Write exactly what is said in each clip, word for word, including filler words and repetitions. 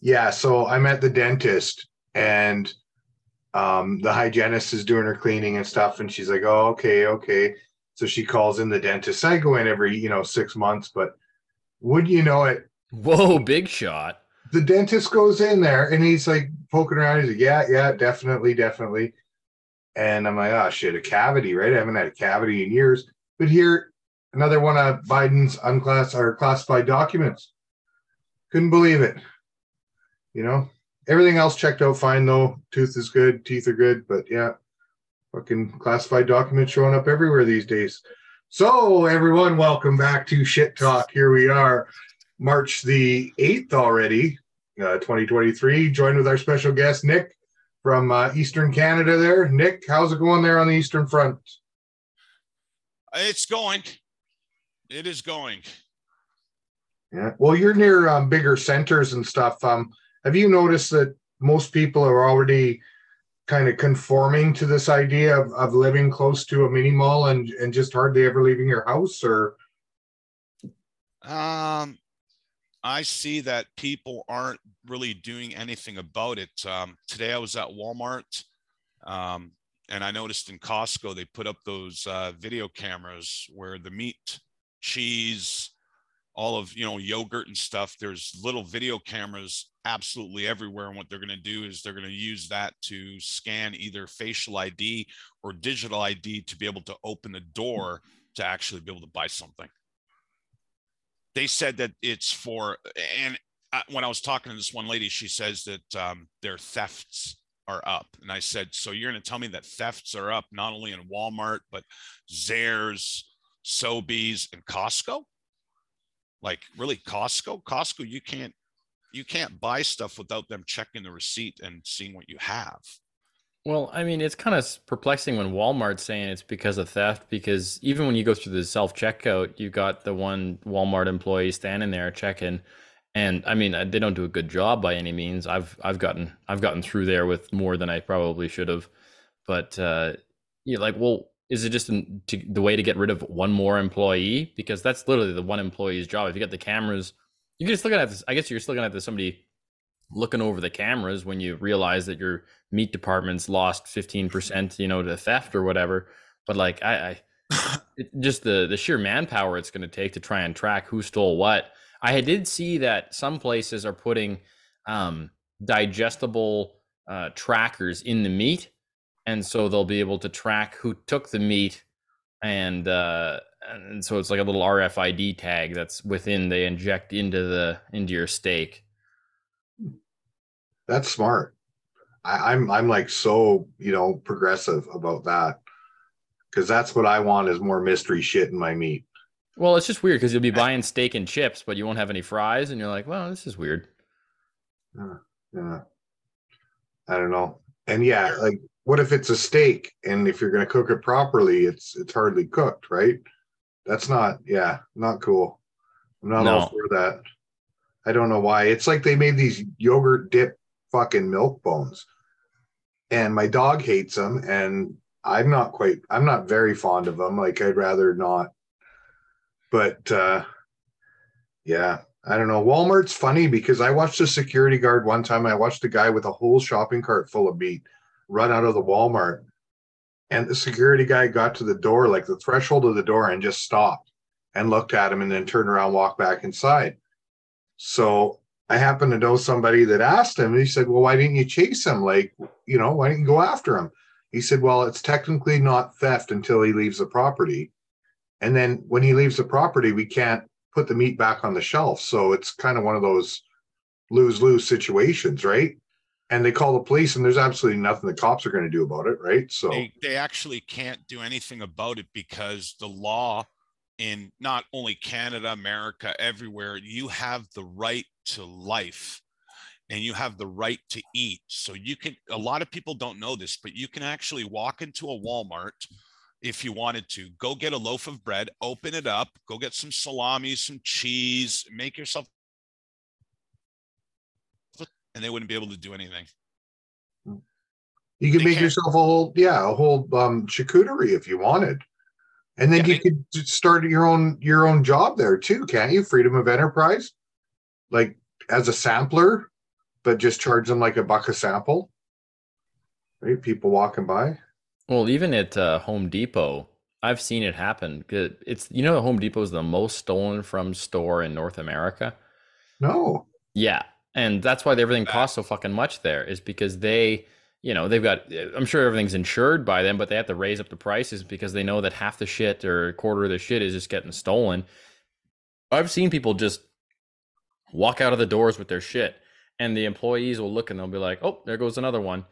Yeah, so I'm at the dentist and um, the hygienist is doing her cleaning and stuff. And she's like, oh, okay, okay. So she calls in the dentist. I go in every, you know, six months, but would you know it? Whoa, big shot. The dentist goes in there and he's like poking around. He's like, yeah, yeah, definitely, definitely. And I'm like, oh, shit, a cavity, right? I haven't had a cavity in years. But here, another one of Biden's unclass or classified documents. Couldn't believe it. You know, everything else checked out fine, though. Tooth is good. Teeth are good. But yeah, fucking classified documents showing up everywhere these days. So everyone, welcome back to Shit Talk. Here we are, March the eighth already, uh, twenty twenty-three, joined with our special guest, Nick, from uh, Eastern Canada there. Nick, how's it going there on the Eastern Front? It's going. It is going. Yeah. Well, you're near um, bigger centers and stuff. Um, have you noticed that most people are already kind of conforming to this idea of, of living close to a mini mall and, and just hardly ever leaving your house? Or um, I see that people aren't really doing anything about it. Um, today I was at Walmart um, and I noticed in Costco, they put up those uh, video cameras where the meat, cheese, all of, you know, yogurt and stuff, there's little video cameras absolutely everywhere. And what they're going to do is they're going to use that to scan either facial I D or digital I D to be able to open the door to actually be able to buy something. They said that it's for, and I, when I was talking to this one lady, she says that um, their thefts are up. And I said, so you're going to tell me that thefts are up, not only in Walmart, but Zehrs, Sobeys, and Costco? Like, really, Costco? Costco, you can't, you can't buy stuff without them checking the receipt and seeing what you have. Well, I mean, it's kind of perplexing when Walmart's saying it's because of theft, because even when you go through the self-checkout, you got the one Walmart employee standing there checking. And I mean, they don't do a good job by any means. I've, I've gotten, I've gotten through there with more than I probably should have, but uh, you're like, well, is it just an, to, the way to get rid of one more employee? Because that's literally the one employee's job. If you got the cameras, you can still gonna have this, I guess you're still gonna have this, somebody looking over the cameras when you realize that your meat department's lost fifteen percent, you know, to theft or whatever. But like, I, I it, just the, the sheer manpower it's gonna take to try and track who stole what. I did see that some places are putting um, digestible uh, trackers in the meat. And so they'll be able to track who took the meat. And, uh, and so it's like a little R F I D tag that's within, they inject into the, into your steak. That's smart. I, I'm, I'm like, so, you know, progressive about that. Cause that's what I want is more mystery shit in my meat. Well, it's just weird. Cause you'll be buying steak and chips, but you won't have any fries. And you're like, well, this is weird. Yeah. Yeah. I don't know. And yeah, like, what if it's a steak and if you're going to cook it properly, it's it's hardly cooked, right? That's not, yeah, not cool. I'm not no. all for that. I don't know why. It's like they made these yogurt dip fucking milk bones. And my dog hates them and I'm not quite, I'm not very fond of them. Like I'd rather not. But uh, yeah, I don't know. Walmart's funny because I watched a security guard one time. I watched a guy with a whole shopping cart full of meat run out of the Walmart, and the security guy got to the door, like the threshold of the door, and just stopped and looked at him and then turned around, walked back inside. So I happened to know somebody that asked him, and he said, well, why didn't you chase him? Like, you know, why didn't you go after him? He said, well, it's technically not theft until he leaves the property. And then when he leaves the property, we can't put the meat back on the shelf. So it's kind of one of those lose-lose situations, right? And they call the police and there's absolutely nothing the cops are going to do about it, right? So they, they actually can't do anything about it because the law in not only Canada, America, everywhere, you have the right to life and you have the right to eat. So you can, a lot of people don't know this, but you can actually walk into a Walmart if you wanted to, go get a loaf of bread, open it up, go get some salami, some cheese, make yourself, and they wouldn't be able to do anything. You could make yourself a whole, yeah, a whole um, charcuterie if you wanted. And then yeah, you I, could start your own, your own job there too, can't you? Freedom of enterprise, like as a sampler, but just charge them like a buck a sample, right? People walking by. Well, even at uh, Home Depot, I've seen it happen. It's, you know, Home Depot is the most stolen from store in North America. No. Yeah. And that's why everything costs so fucking much there, is because they, you know, they've got, I'm sure everything's insured by them, but they have to raise up the prices because they know that half the shit or a quarter of the shit is just getting stolen. I've seen people just walk out of the doors with their shit, and the employees will look and they'll be like, oh, there goes another one.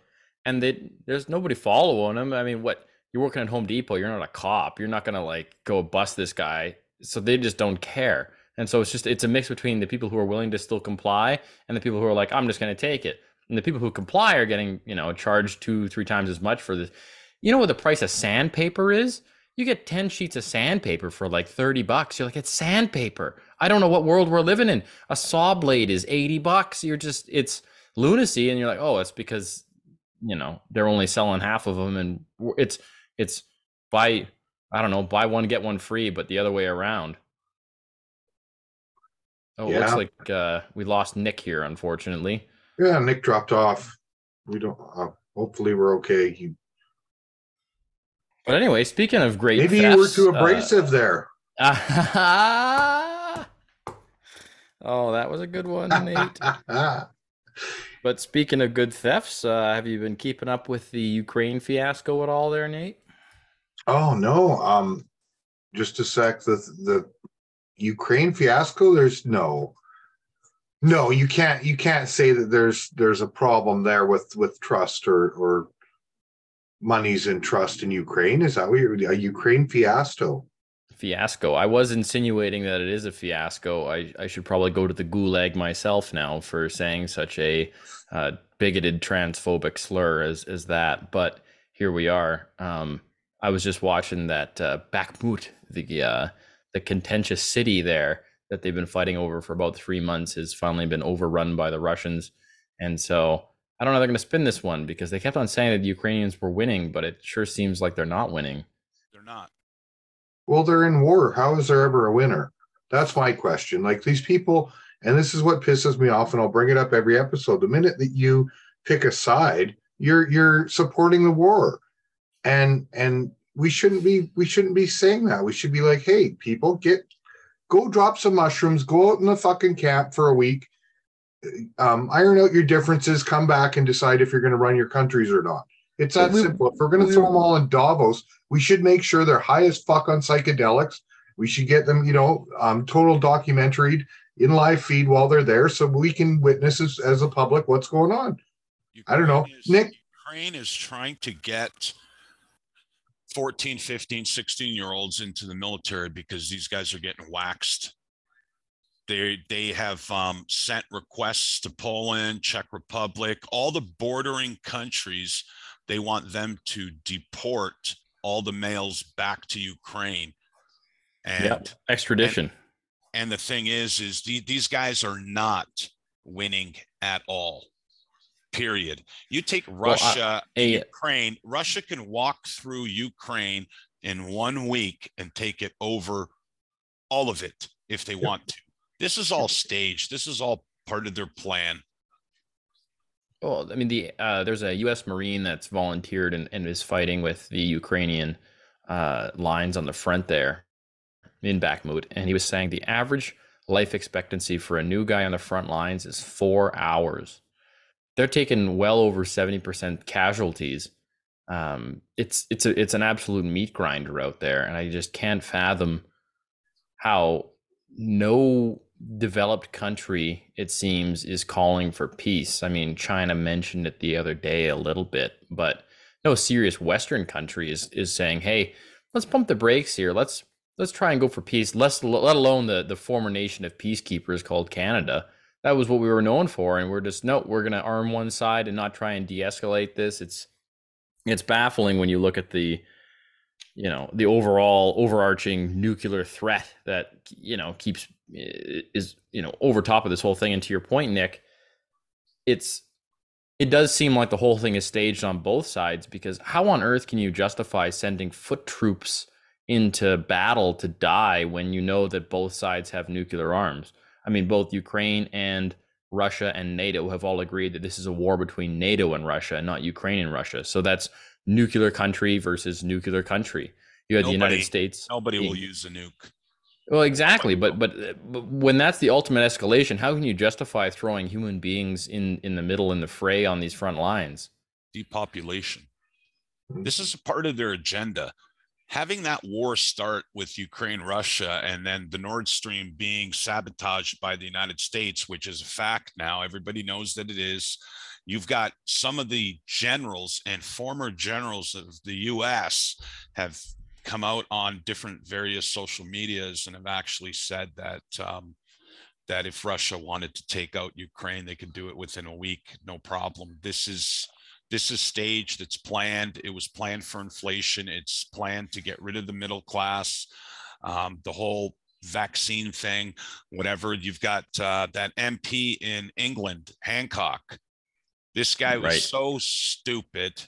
And they, there's nobody following them. I mean, what, you're working at Home Depot, you're not a cop. You're not going to like go bust this guy. So they just don't care. And so it's just, it's a mix between the people who are willing to still comply and the people who are like, I'm just going to take it. And the people who comply are getting, you know, charged two, three times as much for this. You know what the price of sandpaper is? You get ten sheets of sandpaper for like thirty bucks. You're like, it's sandpaper. I don't know what world we're living in. A saw blade is eighty bucks. You're just, it's lunacy. And you're like, oh, it's because, you know, they're only selling half of them. And it's, it's buy, I don't know, buy one, get one free, but the other way around. Oh, yeah. It looks like uh, we lost Nick here, unfortunately. Yeah, Nick dropped off. We don't. Uh, hopefully, we're okay. He... But anyway, speaking of great, maybe thefts, you were too abrasive uh, there. Oh, that was a good one, Nate. But speaking of good thefts, uh, have you been keeping up with the Ukraine fiasco at all, there, Nate? Oh no. Um, just a sec. The the Ukraine fiasco. There's no. No, you can't. You can't say that there's there's a problem there with, with trust or or monies in trust in Ukraine. Is that what you're, a Ukraine fiasco? Fiasco. I was insinuating that it is a fiasco. I, I should probably go to the gulag myself now for saying such a uh, bigoted transphobic slur as as that. But here we are. Um, I was just watching that uh, Bakhmut, the uh, the contentious city there that they've been fighting over for about three months has finally been overrun by the Russians. And so I don't know how they're going to spin this one, because they kept on saying that the Ukrainians were winning, but it sure seems like they're not winning. They're not. Well, they're in war. How is there ever a winner? That's my question. Like, these people, and this is what pisses me off, and I'll bring it up every episode. The minute that you pick a side, you're, you're supporting the war. And, and we shouldn't be, we shouldn't be saying that. We should be like, hey, people, get, go drop some mushrooms, go out in the fucking camp for a week, um, iron out your differences, come back and decide if you're going to run your countries or not. It's that we, simple. If we're going to we, throw them all in Davos, we should make sure they're high as fuck on psychedelics. We should get them, you know, um, total documentaried in live feed while they're there, so we can witness as, as a public what's going on. Ukraine, I don't know. Is, Nick? Ukraine is trying to get fourteen, fifteen, sixteen year olds into the military because these guys are getting waxed. They, they have um, sent requests to Poland, Czech Republic, all the bordering countries. They want them to deport all the males back to Ukraine. And yep. Extradition. And, and the thing is, is the, these guys are not winning at all. Period. You take Russia, well, I, and Ukraine, Russia can walk through Ukraine in one week and take it over, all of it, if they want to. This is all staged. This is all part of their plan. Well, I mean, the uh, there's a U S Marine that's volunteered and, and is fighting with the Ukrainian uh, lines on the front there in Bakhmut. And he was saying the average life expectancy for a new guy on the front lines is four hours. They're taking well over seventy percent casualties. Um, it's it's a, it's an absolute meat grinder out there, and I just can't fathom how no developed country, it seems, is calling for peace. I mean, China mentioned it the other day a little bit, but no serious Western country is is saying, "Hey, let's pump the brakes here. Let's let's try and go for peace." Let's, let alone the the former nation of peacekeepers called Canada. That was what we were known for, and we're just, no, we're going to arm one side and not try and de-escalate this. It's it's baffling when you look at the, you know, the overall overarching nuclear threat that, you know, keeps, is, you know, over top of this whole thing. And to your point, Nick, it's it does seem like the whole thing is staged on both sides, because how on earth can you justify sending foot troops into battle to die when you know that both sides have nuclear arms? I mean, both Ukraine and Russia and NATO have all agreed that this is a war between NATO and Russia, and not Ukraine and Russia. So that's nuclear country versus nuclear country. You had nobody, the United States. Nobody will use a nuke. Well, exactly. But, but but when that's the ultimate escalation, how can you justify throwing human beings in, in the middle, in the fray on these front lines? Depopulation. This is a part of their agenda. Having that war start with Ukraine, Russia, and then the Nord Stream being sabotaged by the United States, which is a fact now. Everybody knows that it is. You've got some of the generals and former generals of the U S have come out on different various social medias and have actually said that um, that if Russia wanted to take out Ukraine, they could do it within a week, no problem. This is This is staged, it's planned, it was planned for inflation, it's planned to get rid of the middle class, um, the whole vaccine thing, whatever. You've got uh, that M P in England, Hancock. This guy was right. so stupid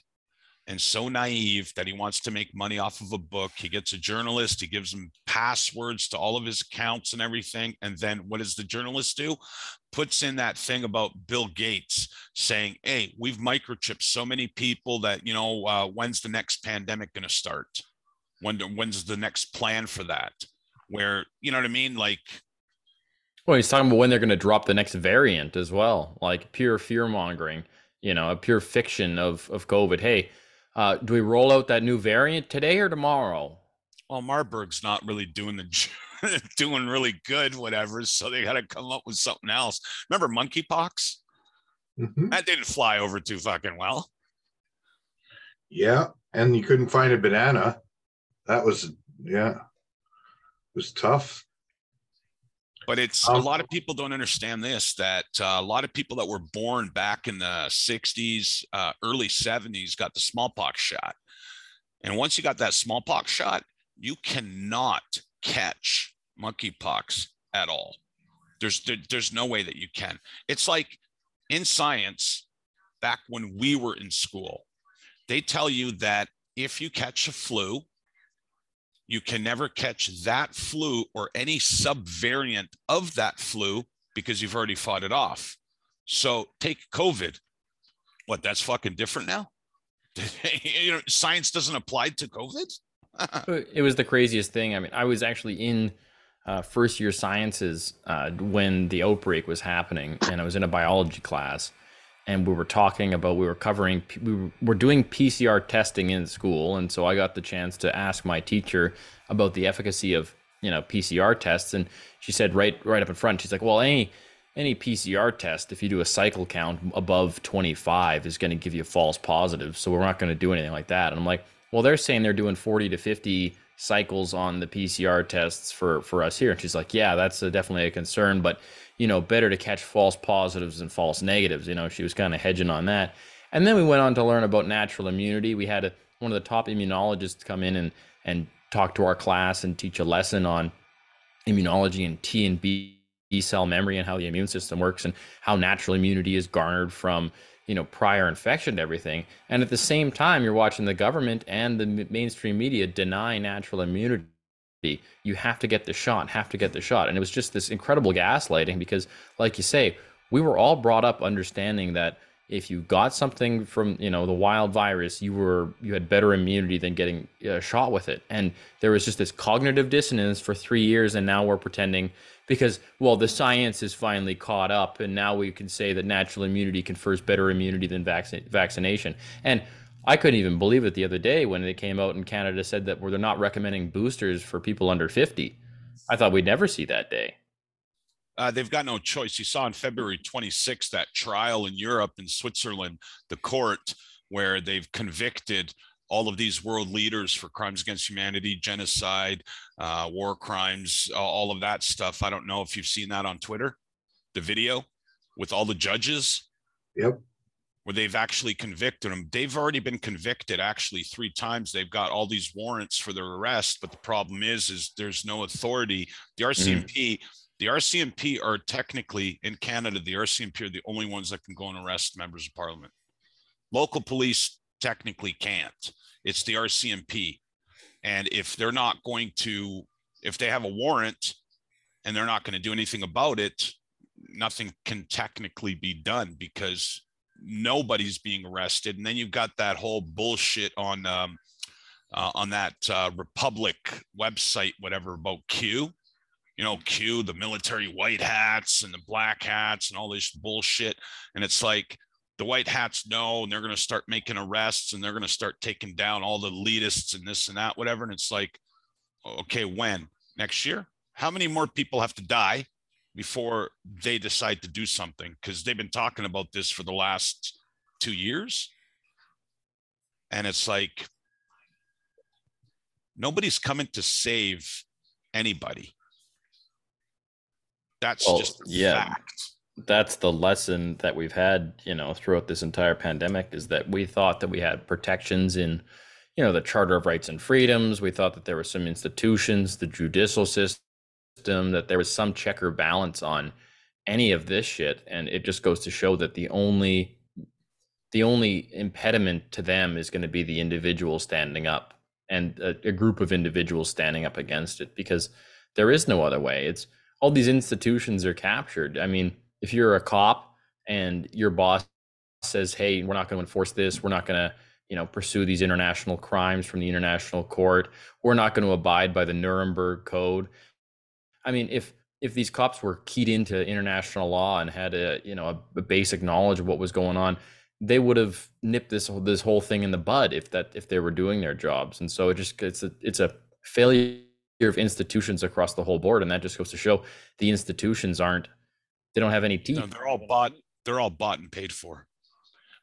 and so naive that he wants to make money off of a book. He gets a journalist, he gives him passwords to all of his accounts and everything. And then what does the journalist do? Puts in that thing about Bill Gates saying, hey, we've microchipped so many people that, you know, uh, when's the next pandemic going to start? When, when's the next plan for that? Where, you know what I mean? Like, well, he's talking about when they're going to drop the next variant as well. Like pure fear mongering, you know, a pure fiction of, of COVID. Hey, Uh, do we roll out that new variant today or tomorrow? Well, Marburg's not really doing the doing really good, whatever. So they got to come up with something else. Remember monkeypox? Mm-hmm. That didn't fly over too fucking well. Yeah, and you couldn't find a banana. That was yeah, it was tough. But it's um, a lot of people don't understand this, that uh, a lot of people that were born back in the sixties, uh, early seventies got the smallpox shot. And once you got that smallpox shot, you cannot catch monkeypox at all. There's, there, there's no way that you can. It's like in science, back when we were in school, they tell you that if you catch a flu, you can never catch that flu or any subvariant of that flu because you've already fought it off. So take COVID. What, that's fucking different now? You know, science doesn't apply to COVID? It was the craziest thing. I mean, I was actually in uh, first year sciences uh, when the outbreak was happening, and I was in a biology class, and we were talking about, we were covering, we were doing P C R testing in school. And so I got the chance to ask my teacher about the efficacy of, you know, P C R tests. And she said, right, right up in front, she's like, well, any, any P C R test, if you do a cycle count above twenty-five, is going to give you false positives. So we're not going to do anything like that. And I'm like, well, they're saying they're doing forty to fifty cycles on the P C R tests for, for us here. And she's like, yeah, that's a, definitely a concern, but you know, better to catch false positives than false negatives. You know, she was kind of hedging on that. And then we went on to learn about natural immunity. We had a, one of the top immunologists come in and, and talk to our class and teach a lesson on immunology and T and B cell memory and how the immune system works and how natural immunity is garnered from, you know, prior infection to everything. And at the same time, you're watching the government and the mainstream media deny natural immunity. You have to get the shot, have to get the shot. And it was just this incredible gaslighting because, like you say, we were all brought up understanding that if you got something from, you know, the wild virus, you were, you had better immunity than getting a shot with it. And there was just this cognitive dissonance for three years. And now we're pretending because, well, the science is finally caught up. And now we can say that natural immunity confers better immunity than vac- vaccination. And I couldn't even believe it the other day when it came out in Canada said that well, they're not recommending boosters for people under fifty. I thought we'd never see that day. Uh, they've got no choice. You saw on February twenty-sixth that trial in Europe, in Switzerland, the court where they've convicted all of these world leaders for crimes against humanity, genocide, uh, war crimes, uh, all of that stuff. I don't know if you've seen that on Twitter, the video with all the judges. Yep. Where they've actually convicted them. They've already been convicted actually three times. They've got all these warrants for their arrest, but the problem is, is there's no authority. The R C M P, mm-hmm. the R C M P are technically in Canada, the R C M P are the only ones that can go and arrest members of parliament. Local police technically can't. It's the R C M P. And if they're not going to, if they have a warrant and they're not going to do anything about it, nothing can technically be done because nobody's being arrested. And then you've got that whole bullshit on um, uh, on that uh, Republic website, whatever, about Q. You know, Q, the military white hats and the black hats and all this bullshit. And it's like the white hats know, and they're going to start making arrests and they're going to start taking down all the elitists and this and that, whatever. And it's like, okay, when? Next year? How many more people have to die before they decide to do something? Because they've been talking about this for the last two years. And it's like, nobody's coming to save anybody. That's well, just yeah, fact. That's the lesson that we've had, you know, throughout this entire pandemic, is that we thought that we had protections in, you know, the Charter of Rights and Freedoms. We thought that there were some institutions, the judicial system, that there was some check or balance on any of this shit. And it just goes to show that the only, the only impediment to them is going to be the individual standing up, and a, a group of individuals standing up against it, because there is no other way. It's, all these institutions are captured. I mean, if you're a cop and your boss says, hey, we're not going to enforce this, we're not going to, you know, pursue these international crimes from the international court, we're not going to abide by the Nuremberg Code. I mean, if if these cops were keyed into international law and had a, you know, a, a basic knowledge of what was going on, they would have nipped this this whole thing in the bud if that if they were doing their jobs. And so it just it's a it's a failure of institutions across the whole board, and that just goes to show the institutions aren't, they don't have any teeth. No, they're all bought they're all bought and paid for.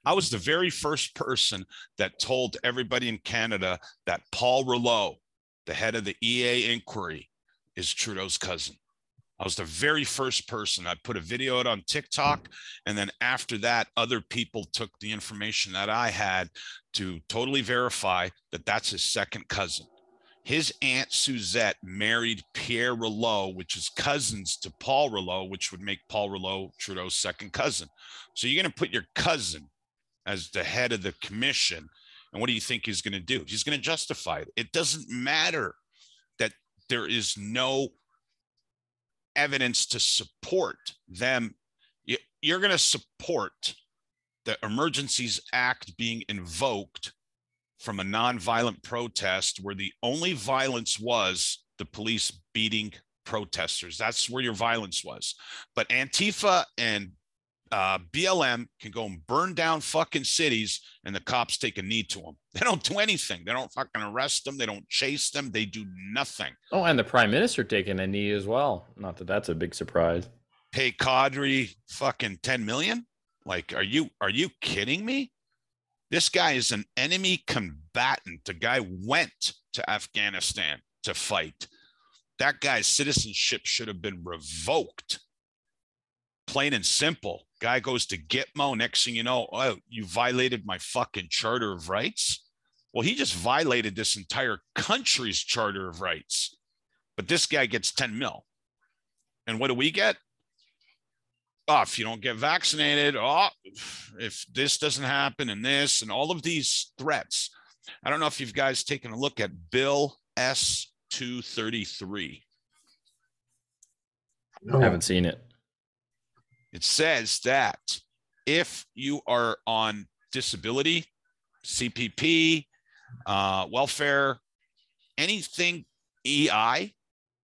I was the very first person that told everybody in Canada that Paul Rouleau, the head of the E A inquiry, is Trudeau's cousin. I was the very first person. I put a video out on TikTok, and then after that, other people took the information that I had to totally verify that that's his second cousin. His aunt Suzette married Pierre Rouleau, which is cousins to Paul Rouleau, which would make Paul Rouleau Trudeau's second cousin. So you're going to put your cousin as the head of the commission. And what do you think he's going to do? He's going to justify it. It doesn't matter that there is no evidence to support them. You're going to support the Emergencies Act being invoked from a nonviolent protest where the only violence was the police beating protesters. That's where your violence was. But Antifa and uh, B L M can go and burn down fucking cities, and the cops take a knee to them. They don't do anything. They don't fucking arrest them. They don't chase them. They do nothing. Oh, and the prime minister taking a knee as well. Not that that's a big surprise. Pay Kadri fucking ten million. Like, are you, are you kidding me? This guy is an enemy combatant. The guy went to Afghanistan to fight. That guy's citizenship should have been revoked. Plain and simple. Guy goes to Gitmo. Next thing you know, oh, you violated my fucking Charter of Rights. Well, he just violated this entire country's Charter of Rights. But this guy gets ten mil. And what do we get? Oh, if you don't get vaccinated, oh, if this doesn't happen and this and all of these threats. I don't know if you guys taken a look at Bill S two thirty-three. No. I haven't seen it. It says that if you are on disability, C P P, uh, welfare, anything E I,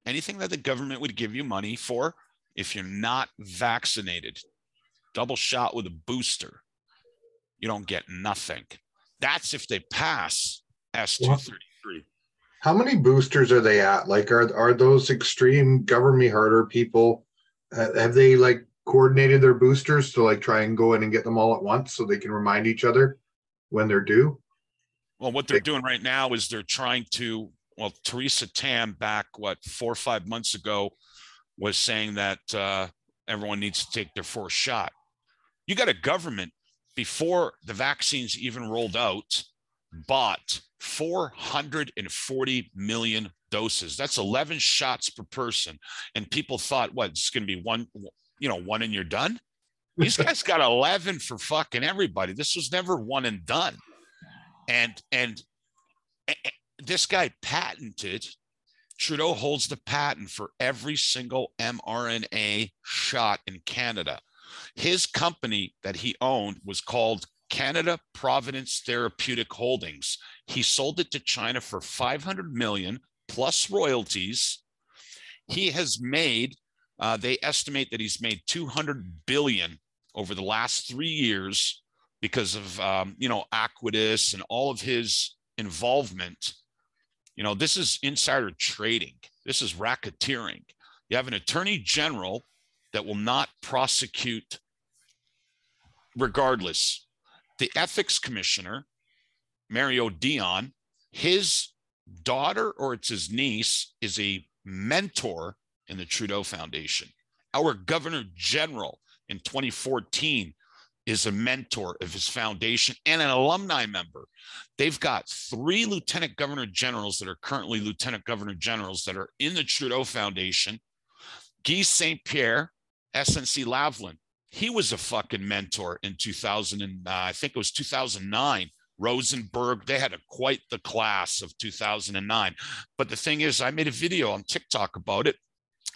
anything that the government would give you money for, if you're not vaccinated, double shot with a booster, you don't get nothing. That's if they pass S two thirty-three. How many boosters are they at? Like, are, are those extreme government harder people, uh, have they like coordinated their boosters to like try and go in and get them all at once so they can remind each other when they're due? Well, what they're they- doing right now is they're trying to, well, Theresa Tam back, what, four or five months ago, was saying that uh, everyone needs to take their fourth shot. You got a government, before the vaccines even rolled out, bought four hundred forty million doses. That's eleven shots per person. And people thought, what, it's going to be one, you know, one and you're done? These guys got eleven for fucking everybody. This was never one and done. And, and, and this guy patented Trudeau holds the patent for every single mRNA shot in Canada. His company that he owned was called Canada Providence Therapeutic Holdings. He sold it to China for five hundred million dollars plus royalties. He has made, uh, they estimate that he's made two hundred billion dollars over the last three years because of, um, you know, Aquidis and all of his involvement. You know, this is insider trading. This is racketeering. You have an attorney general that will not prosecute regardless. The ethics commissioner, Mario Dion, his daughter, or it's his niece, is a mentor in the Trudeau Foundation. Our governor general in twenty fourteen is a mentor of his foundation and an alumni member. They've got three lieutenant governor generals that are currently lieutenant governor generals that are in the Trudeau Foundation. Guy Saint Pierre, S N C-Lavalin, he was a fucking mentor in two thousand, and uh, I think it was two thousand nine. Rosenberg, they had a, quite the class of two thousand nine. But the thing is, I made a video on TikTok about it,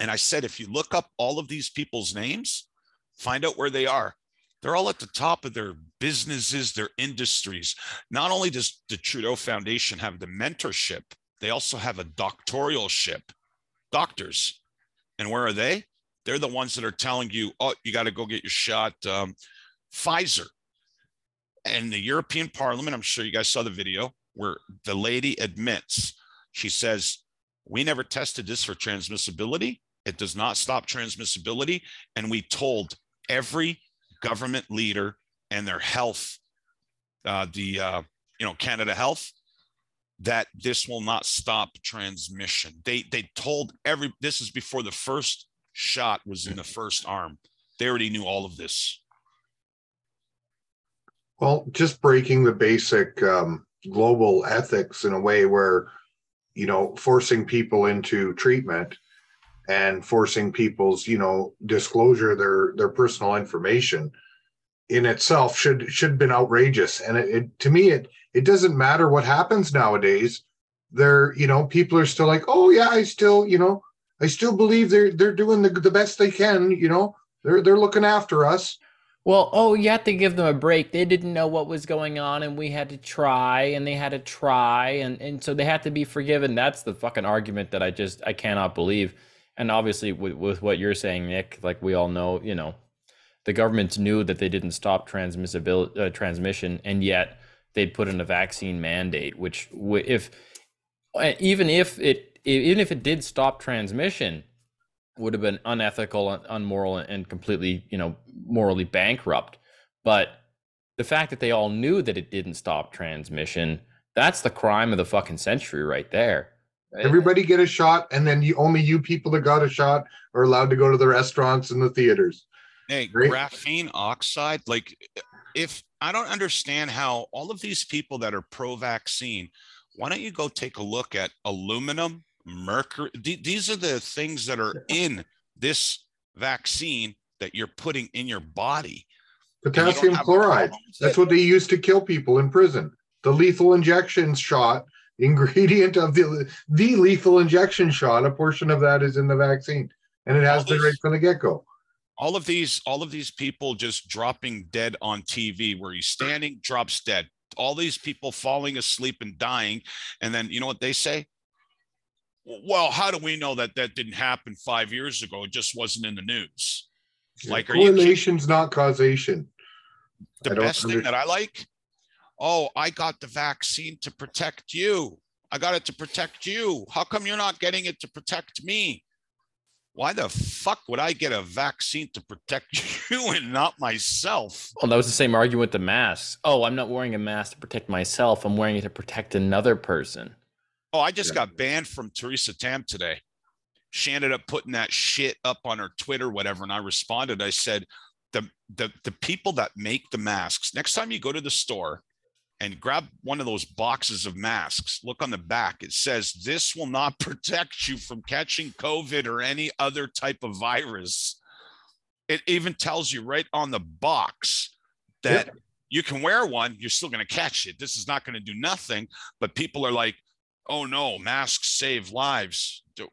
and I said, if you look up all of these people's names, find out where they are. They're all at the top of their businesses, their industries. Not only does the Trudeau Foundation have the mentorship, they also have a doctoralship, doctors. And where are they? They're the ones that are telling you, oh, you got to go get your shot. Um, Pfizer and the European Parliament, I'm sure you guys saw the video where the lady admits, she says, we never tested this for transmissibility. It does not stop transmissibility. And we told every government leader and their health, uh, the, uh, you know, Canada Health, that this will not stop transmission. They they told every, this is before the first shot was in the first arm. They already knew all of this. Well, just breaking the basic um, global ethics in a way where, you know, forcing people into treatment and forcing people's, you know, disclosure, their their personal information in itself should should have been outrageous. And it, it to me, it it doesn't matter what happens nowadays. They're, you know, people are still like, oh yeah, I still, you know, I still believe they're they're doing the, the best they can, you know, they're they're looking after us. Well, oh, you have to give them a break. They didn't know what was going on, and we had to try, and they had to try, and, and so they had to be forgiven. That's the fucking argument that I just I cannot believe. And obviously with, with what you're saying, Nick, like we all know, you know, the governments knew that they didn't stop transmissibility, uh, transmission, and yet they'd put in a vaccine mandate, which if even if it even if it did stop transmission, would have been unethical, unmoral, and completely, you know, morally bankrupt. But the fact that they all knew that it didn't stop transmission, that's the crime of the fucking century right there. Everybody get a shot, and then you, only you people that got a shot are allowed to go to the restaurants and the theaters. Hey, Great. Graphene oxide, like if I don't understand how all of these people that are pro-vaccine, why don't you go take a look at aluminum, mercury? D- these are the things that are in this vaccine that you're putting in your body. Potassium chloride. That's what they used to kill people in prison. The lethal injection shot. Ingredient of the the lethal injection shot, a portion of that is in the vaccine, and it has been right from the get-go. All of these, all of these people just dropping dead on T V, where he's standing, drops dead. All these people falling asleep and dying, and then you know what they say? Well, how do we know that that didn't happen five years ago? It just wasn't in the news. Like, correlation's not causation. The best thing that I like. Oh, I got the vaccine to protect you. I got it to protect you. How come you're not getting it to protect me? Why the fuck would I get a vaccine to protect you and not myself? Well, that was the same argument with the masks. Oh, I'm not wearing a mask to protect myself. I'm wearing it to protect another person. Oh, I just yeah. got banned from Teresa Tam today. She ended up putting that shit up on her Twitter, whatever, and I responded. I said, the the the people that make the masks, next time you go to the store, and grab one of those boxes of masks, look on the back. It says, this will not protect you from catching COVID or any other type of virus. It even tells you right on the box that yeah. you can wear one. You're still going to catch it. This is not going to do nothing. But people are like, oh no, masks save lives. Dude,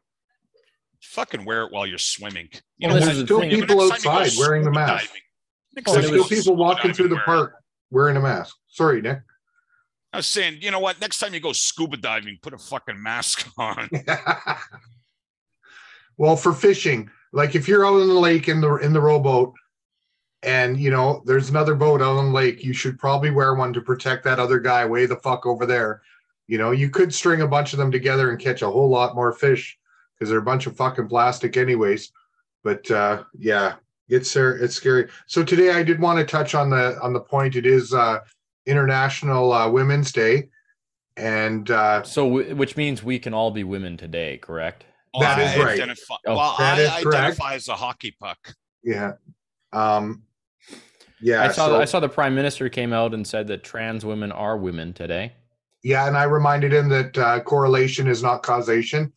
fucking wear it while you're swimming. You well, know, there's still people outside wearing the mask. Well, there's still people walking through the park wearing a mask. Sorry, Nick. I was saying, you know what? Next time you go scuba diving, put a fucking mask on. Well, for fishing, like if you're out on the lake in the in the rowboat, and you know there's another boat out on the lake, you should probably wear one to protect that other guy way the fuck over there. You know, you could string a bunch of them together and catch a whole lot more fish because they're a bunch of fucking plastic, anyways. But uh, yeah, it's it's scary. So today I did want to touch on the on the point. It is. Uh, International uh, Women's Day, and uh, so w- which means we can all be women today, correct? Oh, that is right. Identifi- oh, well, that I is correct. Identify as a hockey puck. Yeah, um, yeah. I saw so, the, I saw the Prime Minister came out and said that trans women are women today. Yeah, and I reminded him that uh, correlation is not causation.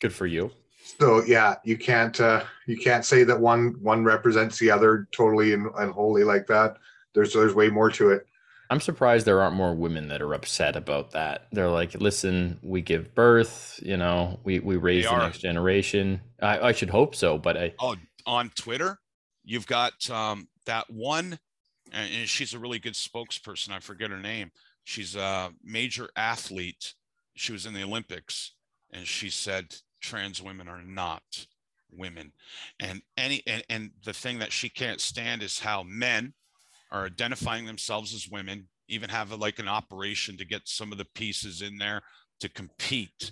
Good for you. So yeah, you can't uh, you can't say that one one represents the other totally and, and wholly like that. There's there's way more to it. I'm surprised there aren't more women that are upset about that. They're like, listen, we give birth, you know, we, we raise the next generation. I, I should hope so, but I... Oh, on Twitter, you've got um, that one, and she's a really good spokesperson. I forget her name. She's a major athlete. She was in the Olympics, and she said trans women are not women. And any and, and the thing that she can't stand is how men are identifying themselves as women, even have a, like an operation to get some of the pieces in there to compete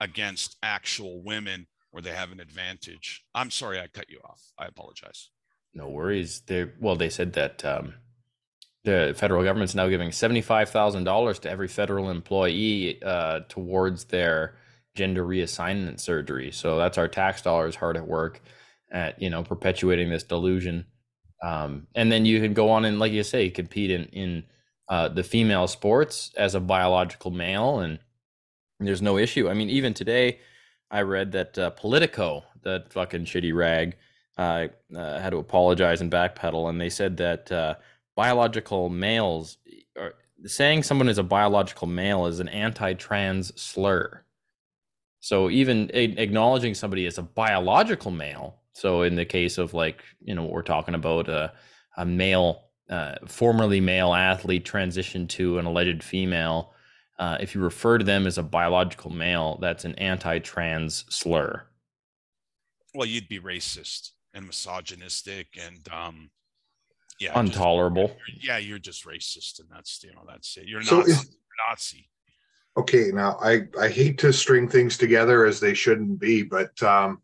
against actual women where they have an advantage. I'm sorry, I cut you off. I apologize. No worries. They well, they said that um, the federal government's now giving seventy-five thousand dollars to every federal employee uh, towards their gender reassignment surgery. So that's our tax dollars hard at work at, you know, perpetuating this delusion. Um, and then you can go on and, like you say, compete in, in uh, the female sports as a biological male, and there's no issue. I mean, even today, I read that uh, Politico, that fucking shitty rag, uh, uh, had to apologize and backpedal, and they said that uh, biological males, are, saying someone is a biological male is an anti-trans slur. So even a- acknowledging somebody as a biological male, so in the case of like, you know, what we're talking about, uh, a male, uh, formerly male athlete transitioned to an alleged female, uh, if you refer to them as a biological male, that's an anti-trans slur. Well, you'd be racist and misogynistic and, um, yeah. Intolerable. Just, yeah, you're just racist, and that's, you know, that's it. You're, so Nazi, is, you're Nazi. Okay, now I, I hate to string things together as they shouldn't be, but... Um,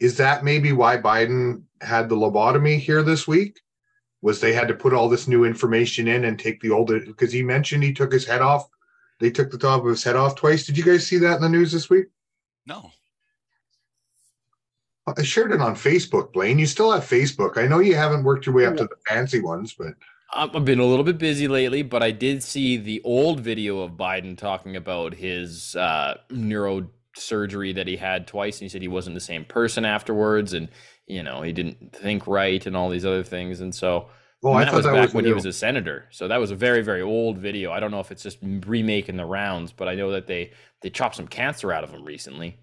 is that maybe why Biden had the lobotomy here this week? Was they had to put all this new information in and take the old, because he mentioned he took his head off. They took the top of his head off twice. Did you guys see that in the news this week? No. I shared it on Facebook, Blaine. You still have Facebook. I know you haven't worked your way up to the fancy ones, but. I've been a little bit busy lately, but I did see the old video of Biden talking about his uh, neuro surgery that he had twice, and he said he wasn't the same person afterwards, and you know he didn't think right and all these other things. And so well, and I that was that back was when new. He was a senator, so that was a very very old video. I don't know if it's just remaking the rounds, but I know that they they chopped some cancer out of him recently.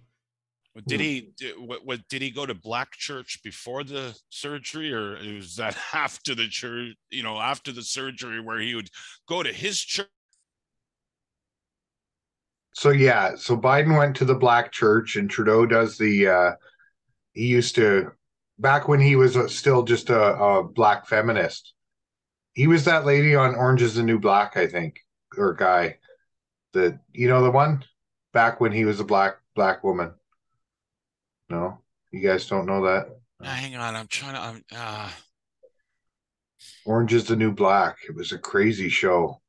Did he did, what, what did he go to black church before the surgery, or was that after the church, you know, after the surgery where he would go to his church? So, yeah, so Biden went to the black church, and Trudeau does the, uh, he used to, back when he was still just a, a black feminist, he was that lady on Orange is the New Black, I think, or guy, the, you know, the one back when he was a black, black woman. No, you guys don't know that. Hang on. I'm trying to, I'm, uh... Orange is the New Black. It was a crazy show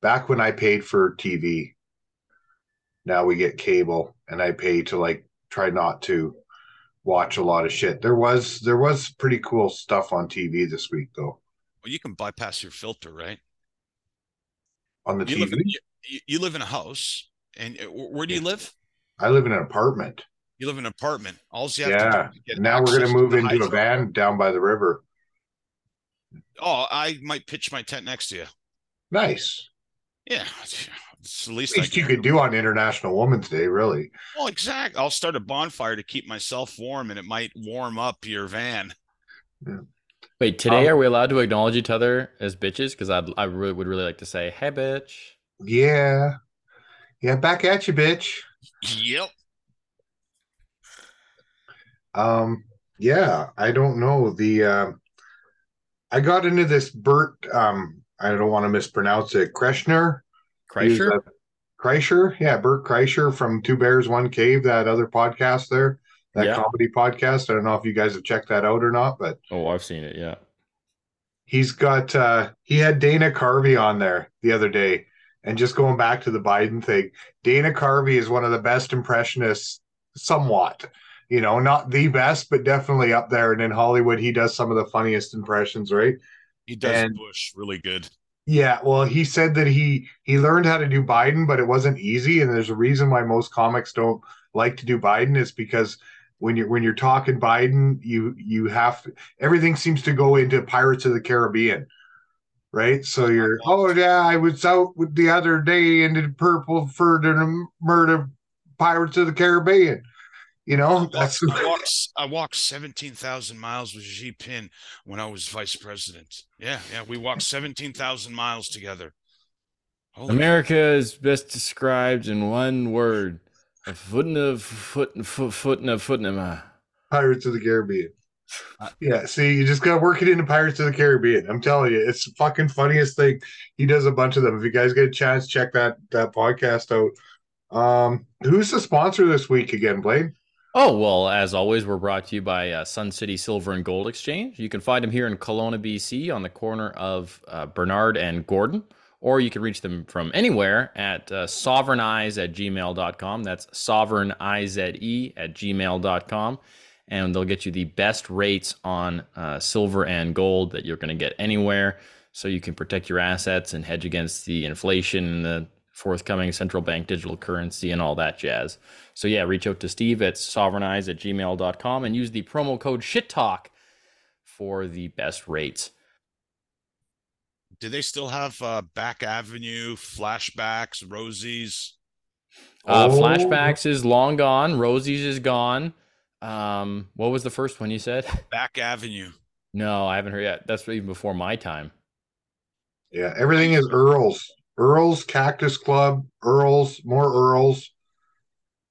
back when I paid for T V. Now we get cable, and I pay to like try not to watch a lot of shit. There was there was pretty cool stuff on T V this week, though. Well, you can bypass your filter, right? On the you T V, live in, you, you live in a house, and where do you live? I live in an apartment. You live in an apartment. All you have yeah. to do is get now we're gonna move to into a van down by the river. Oh, I might pitch my tent next to you. Nice. Yeah. It's the least, least you could do on International Women's Day, really. Well, exactly. I'll start a bonfire to keep myself warm, and it might warm up your van. Yeah. Wait, today um, are we allowed to acknowledge each other as bitches? Because I I really, would really like to say, hey, bitch. Yeah. Yeah, back at you, bitch. Yep. Um. Yeah, I don't know. The uh, I got into this Bert, um, I don't want to mispronounce it, Kreischer. Kreischer? Kreischer, yeah, Bert Kreischer from Two Bears, One Cave, that other podcast there, that yeah. comedy podcast. I don't know if you guys have checked that out or not, but... Oh, I've seen it, yeah. He's got, uh, he had Dana Carvey on there the other day, and just going back to the Biden thing, Dana Carvey is one of the best impressionists, somewhat. You know, not the best, but definitely up there. And in Hollywood, he does some of the funniest impressions, right? He does and, Bush really good. Yeah, well, he said that he he learned how to do Biden, but it wasn't easy. And there's a reason why most comics don't like to do Biden is because when you're when you're talking Biden, you you have to, everything seems to go into Pirates of the Caribbean, right? So you're oh yeah, I was out with the other day and did purple for the murder Pirates of the Caribbean. You know, that's I walked, I walked seventeen thousand miles with Xi Jinping when I was vice president. Yeah, yeah, we walked seventeen thousand miles together. Holy America God. Is best described in one word: a footna, footna, footna, footna. Pirates of the Caribbean. Yeah, see, you just gotta work it into Pirates of the Caribbean. I'm telling you, it's the fucking funniest thing. He does a bunch of them. If you guys get a chance, check that that podcast out. Um, who's the sponsor this week again, Blaine? Oh, well, as always, we're brought to you by uh, Sun City Silver and Gold Exchange. You can find them here in Kelowna, B C, on the corner of uh, Bernard and Gordon, or you can reach them from anywhere at uh, sovereignize at gmail dot com. That's sovereignize at gmail dot com, and they'll get you the best rates on uh, silver and gold that you're going to get anywhere, so you can protect your assets and hedge against the inflation and the forthcoming central bank digital currency and all that jazz. So yeah, reach out to Steve at sovereignize at gmail dot com and use the promo code SHITTALK for the best rates. Do they still have uh, Back Avenue, Flashbacks, Rosie's? Uh, oh. Flashbacks is long gone. Rosie's is gone. Um, what was the first one you said? Back Avenue. No, I haven't heard yet. That's even before my time. Yeah, everything is Earl's. Earl's, Cactus Club, Earl's, more Earl's,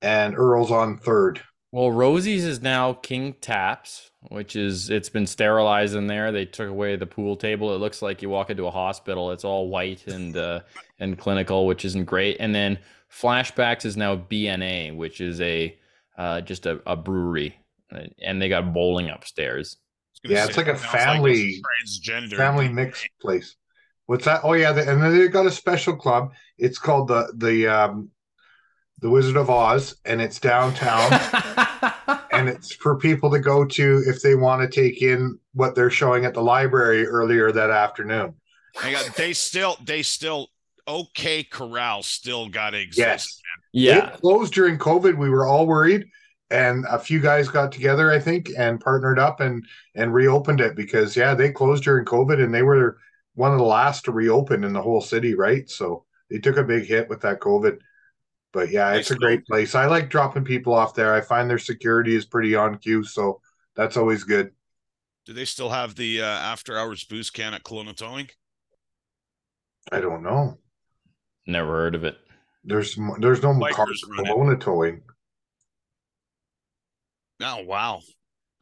and Earl's on Third. Well, Rosie's is now King Taps, which is, it's been sterilized in there. They took away the pool table. It looks like you walk into a hospital. It's all white and uh, and clinical, which isn't great. And then Flashbacks is now B N A, which is a uh, just a, a brewery, and they got bowling upstairs. Yeah, it's like a family transgender family mixed place. What's that? Oh yeah, the, and then they got a special club. It's called the the um, the Wizard of Oz, and it's downtown, and it's for people to go to if they want to take in what they're showing at the library earlier that afternoon. They got, they still they still OK Corral still got to exist. Yes, yeah. It closed during COVID. We were all worried, and a few guys got together, I think, and partnered up and and reopened it because yeah, they closed during COVID, and they were one of the last to reopen in the whole city, right? So they took a big hit with that COVID. But yeah, it's a great place. I like dropping people off there. I find their security is pretty on cue, so that's always good. Do they still have the uh, after hours booze can at Kelowna Towing? I don't know. Never heard of it. There's there's no cars at Kelowna Towing. Oh wow!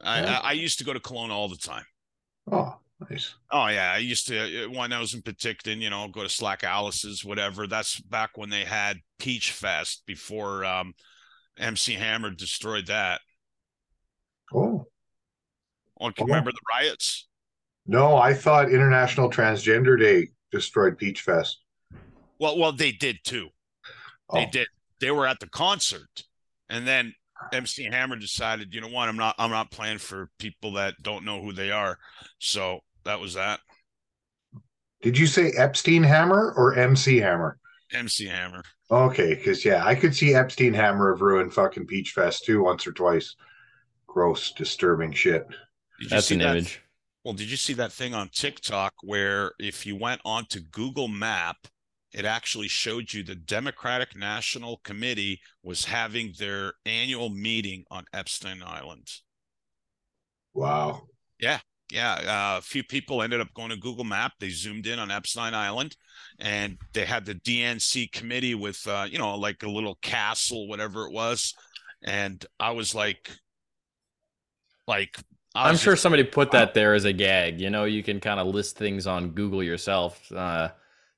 I, yeah. I I used to go to Kelowna all the time. Oh. Nice. Oh yeah, I used to when I was in Penticton, you know, go to Slack Alice's, whatever. That's back when they had Peach Fest before um, M C Hammer destroyed that. Oh, oh, can oh. remember the riots? No, I thought International Transgender Day destroyed Peach Fest. Well, well, they did too. Oh. They did. They were at the concert, and then M C Hammer decided, you know what? I'm not. I'm not playing for people that don't know who they are. So. That was that. Did you say Epstein Hammer or M C Hammer? M C Hammer. Okay, because, yeah, I could see Epstein Hammer have ruined fucking Peach Fest, too, once or twice. Gross, disturbing shit. Did That's you see an that? image. Well, did you see that thing on TikTok where if you went onto Google Map it actually showed you the Democratic National Committee was having their annual meeting on Epstein Island. Wow. Yeah. Yeah. Uh, a few people ended up going to Google Map. They zoomed in on Epstein Island, and they had the D N C committee with, uh, you know, like a little castle, whatever it was. And I was like, like, I was I'm sure just, somebody put that there as a gag. You know, you can kind of list things on Google yourself, uh,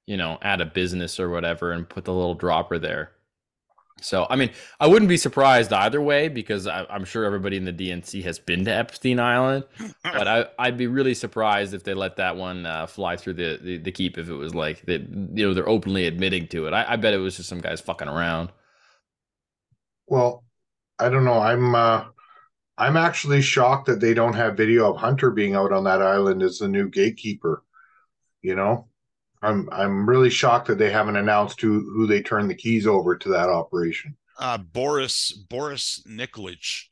you know, at a business or whatever, and put the little dropper there. So, I mean, I wouldn't be surprised either way, because I, I'm sure everybody in the D N C has been to Epstein Island, but I, I'd be really surprised if they let that one uh, fly through the, the, the keep if it was like, they, you know, they're openly admitting to it. I, I bet it was just some guys fucking around. Well, I don't know. I'm, uh, I'm actually shocked that they don't have video of Hunter being out on that island as the new gatekeeper, you know? I'm I'm really shocked that they haven't announced who, who they turned the keys over to that operation. Uh, Boris Boris Nikolic.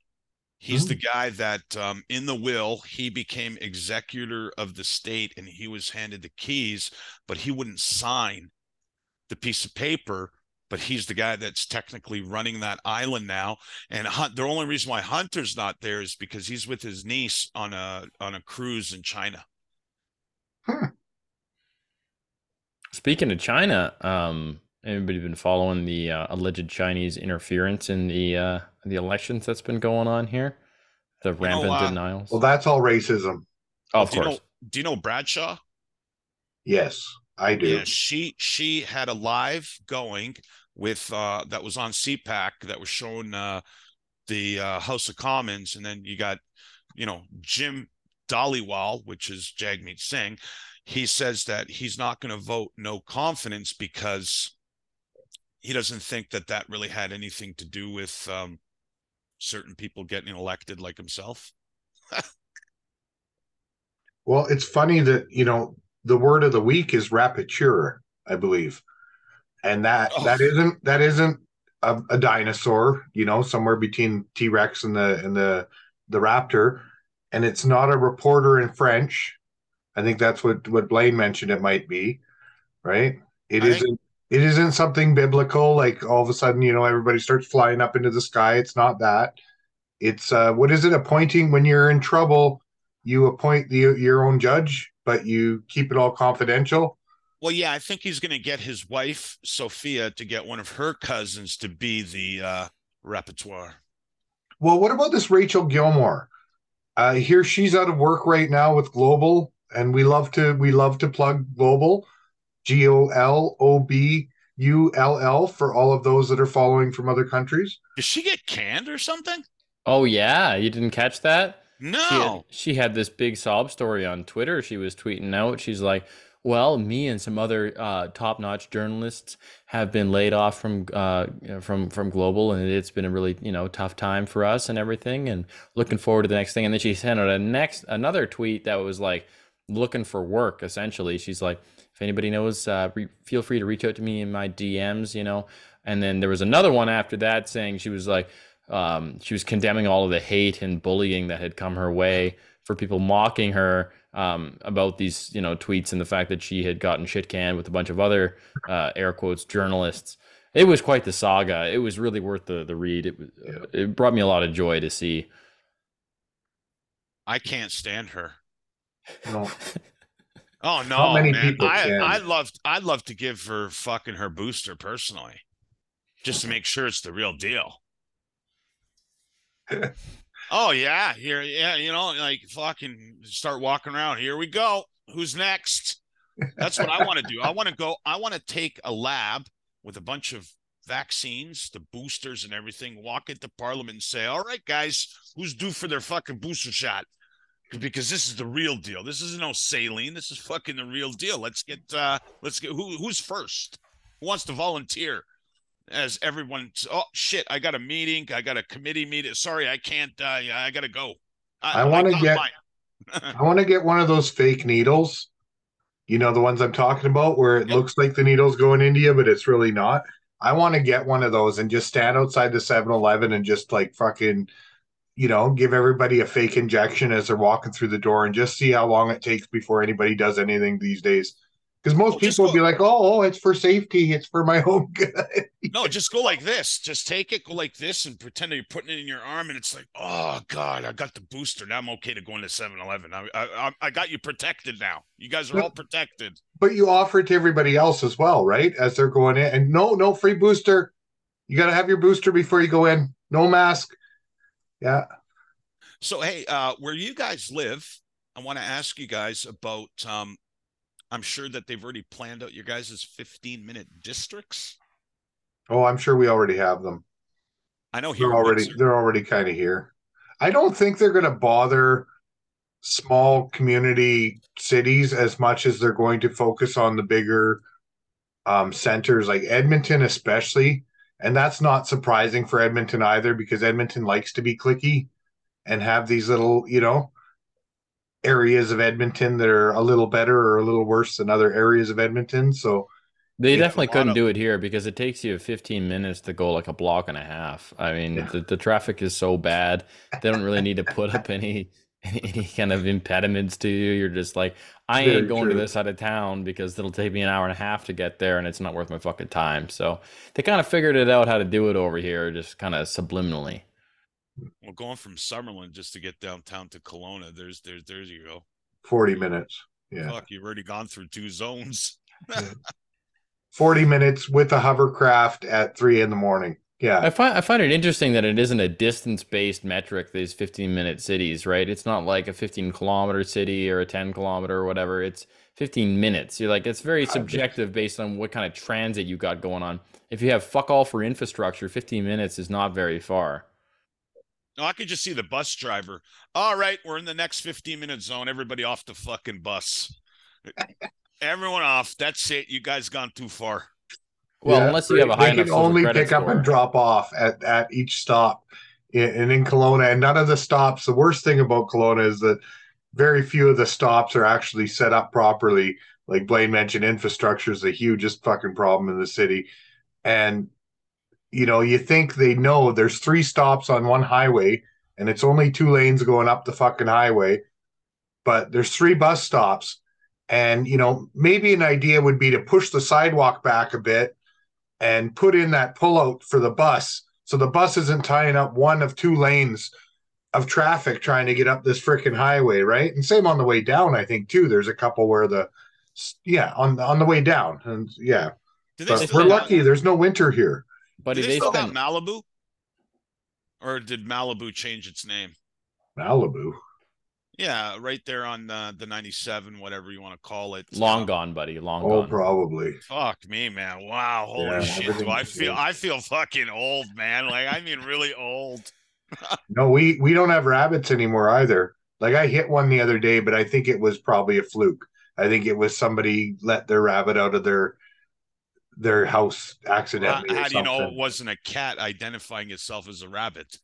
He's oh. the guy that um, in the will, he became executor of the state, and he was handed the keys, but he wouldn't sign the piece of paper. But he's the guy that's technically running that island now. And Hunt, the only reason why Hunter's not there is because he's with his niece on a on a cruise in China. Huh. Speaking of China, um, anybody been following the uh, alleged Chinese interference in the uh, the elections that's been going on here? The rampant you know, uh, denials. Well, that's all racism. Oh, of do course. You know, do you know Bradshaw? Yes, I do. Yeah, she she had a live going with uh, that was on C PAC that was showing uh, the uh, House of Commons, and then you got you know Jim Dhaliwal, which is Jagmeet Singh. He says that he's not going to vote no confidence because he doesn't think that that really had anything to do with um, certain people getting elected like himself. Well, it's funny that, you know, the word of the week is rapporteur, I believe. And that, oh. that isn't, that isn't a, a dinosaur, you know, somewhere between T-Rex and the, and the, the raptor. And it's not a reporter in French. I think that's what, what Blaine mentioned it might be, right? It I isn't think, it isn't something biblical, like all of a sudden, you know, everybody starts flying up into the sky. It's not that. It's, uh, what is it, appointing when you're in trouble, you appoint the, your own judge, but you keep it all confidential? Well, yeah, I think he's going to get his wife, Sophia, to get one of her cousins to be the uh, rapporteur. Well, what about this Rachel Gilmore? Uh, here she's out of work right now with Global. And we love to we love to plug Global, G O L O B U L L, for all of those that are following from other countries. Did she get canned or something? Oh, yeah. You didn't catch that? No. She had, she had this big sob story on Twitter. She was tweeting out. She's like, well, me and some other uh, top-notch journalists have been laid off from uh, from from Global, and it's been a really you know tough time for us and everything, and looking forward to the next thing. And then she sent out a next another tweet that was like, looking for work, essentially. She's like, if anybody knows, uh, re- feel free to reach out to me in my D Ms, you know. And then there was another one after that saying she was like, um, she was condemning all of the hate and bullying that had come her way for people mocking her um, about these, you know, tweets and the fact that she had gotten shit canned with a bunch of other uh, air quotes journalists. It was quite the saga. It was really worth the the read. It was, uh, it brought me a lot of joy to see. I can't stand her. No. Oh no, man! I I love I love to give her fucking her booster personally, just to make sure it's the real deal. Oh yeah, here yeah you know like fucking start walking around. Here we go. Who's next? That's what I want to do. I want to go. I want to take a lab with a bunch of vaccines, the boosters and everything. Walk into Parliament and say, "All right, guys, who's due for their fucking booster shot?" Because this is the real deal. This is no saline. This is fucking the real deal. Let's get, uh, let's get, who, who's first? Who wants to volunteer? As everyone, oh shit, I got a meeting. I got a committee meeting. Sorry, I can't, uh, I got to go. I, I want to get, I want to get one of those fake needles. You know, the ones I'm talking about where it yep. looks like the needle's going India, but it's really not. I want to get one of those and just stand outside the seven eleven and just like fucking, you know, give everybody a fake injection as they're walking through the door and just see how long it takes before anybody does anything these days. Because most well, people would be like, oh, oh, it's for safety. It's for my own good. No, just go like this. Just take it, go like this, and pretend that you're putting it in your arm, and it's like, oh, God, I got the booster. Now I'm okay to go into seven eleven. I, I, I got you protected now. You guys are but, all protected. But you offer it to everybody else as well, right, as they're going in. And no, no free booster. You got to have your booster before you go in. No mask. Yeah. So, hey, uh, where you guys live, I want to ask you guys about um, – I'm sure that they've already planned out your guys' fifteen minute districts. Oh, I'm sure we already have them. I know here they're already Windsor. they're already kind of here. I don't think they're going to bother small community cities as much as they're going to focus on the bigger um, centers, like Edmonton especially. And that's not surprising for Edmonton either, because Edmonton likes to be clicky and have these little, you know, areas of Edmonton that are a little better or a little worse than other areas of Edmonton. So they definitely couldn't of... do it here, because it takes you fifteen minutes to go like a block and a half. I mean, yeah. the, the traffic is so bad. They don't really need to put up any, any, any kind of impediments to you. You're just like, I Very ain't going true. to this side of town because it'll take me an hour and a half to get there, and it's not worth my fucking time. So they kind of figured it out how to do it over here, just kind of subliminally. Well, going from Summerlin just to get downtown to Kelowna, there's, there's, there you go. forty minutes. Yeah. Fuck, you've already gone through two zones. forty minutes with a hovercraft at three in the morning. Yeah. I find, I find it interesting that it isn't a distance-based metric, these fifteen minute cities, right? It's not like a fifteen kilometer city or a ten kilometer or whatever. It's fifteen minutes. You're like, it's very subjective based on what kind of transit you got going on. If you have fuck all for infrastructure, fifteen minutes is not very far. No, I could just see the bus driver. All right, we're in the next fifteen minute zone. Everybody off the fucking bus. Everyone off. That's it. You guys gone too far. Well, yeah, unless you have a high enough social credit score. They can only pick up and drop off at, at each stop in, in Kelowna. And none of the stops, the worst thing about Kelowna is that very few of the stops are actually set up properly. Like Blaine mentioned, infrastructure is the hugest fucking problem in the city. And you know, you think they know there's three stops on one highway and it's only two lanes going up the fucking highway, but there's three bus stops. And, you know, maybe an idea would be to push the sidewalk back a bit and put in that pullout for the bus, so the bus isn't tying up one of two lanes of traffic trying to get up this frickin' highway, right? And same on the way down, I think, too. There's a couple where the, yeah, on, on the way down. And yeah, but we're lucky there's no winter here. But did they, they still spend... got Malibu? Or did Malibu change its name? Malibu? Yeah, right there on uh, the ninety-seven, whatever you want to call it. Long gone, buddy. Long oh, gone. Oh, probably. Fuck me, man. Wow. Holy yeah, shit. So I feel I feel fucking old, man. Like, I mean, really old. No, we, we don't have rabbits anymore either. Like, I hit one the other day, but I think it was probably a fluke. I think it was somebody let their rabbit out of their... their house accidentally. How, how do you know it wasn't a cat identifying itself as a rabbit?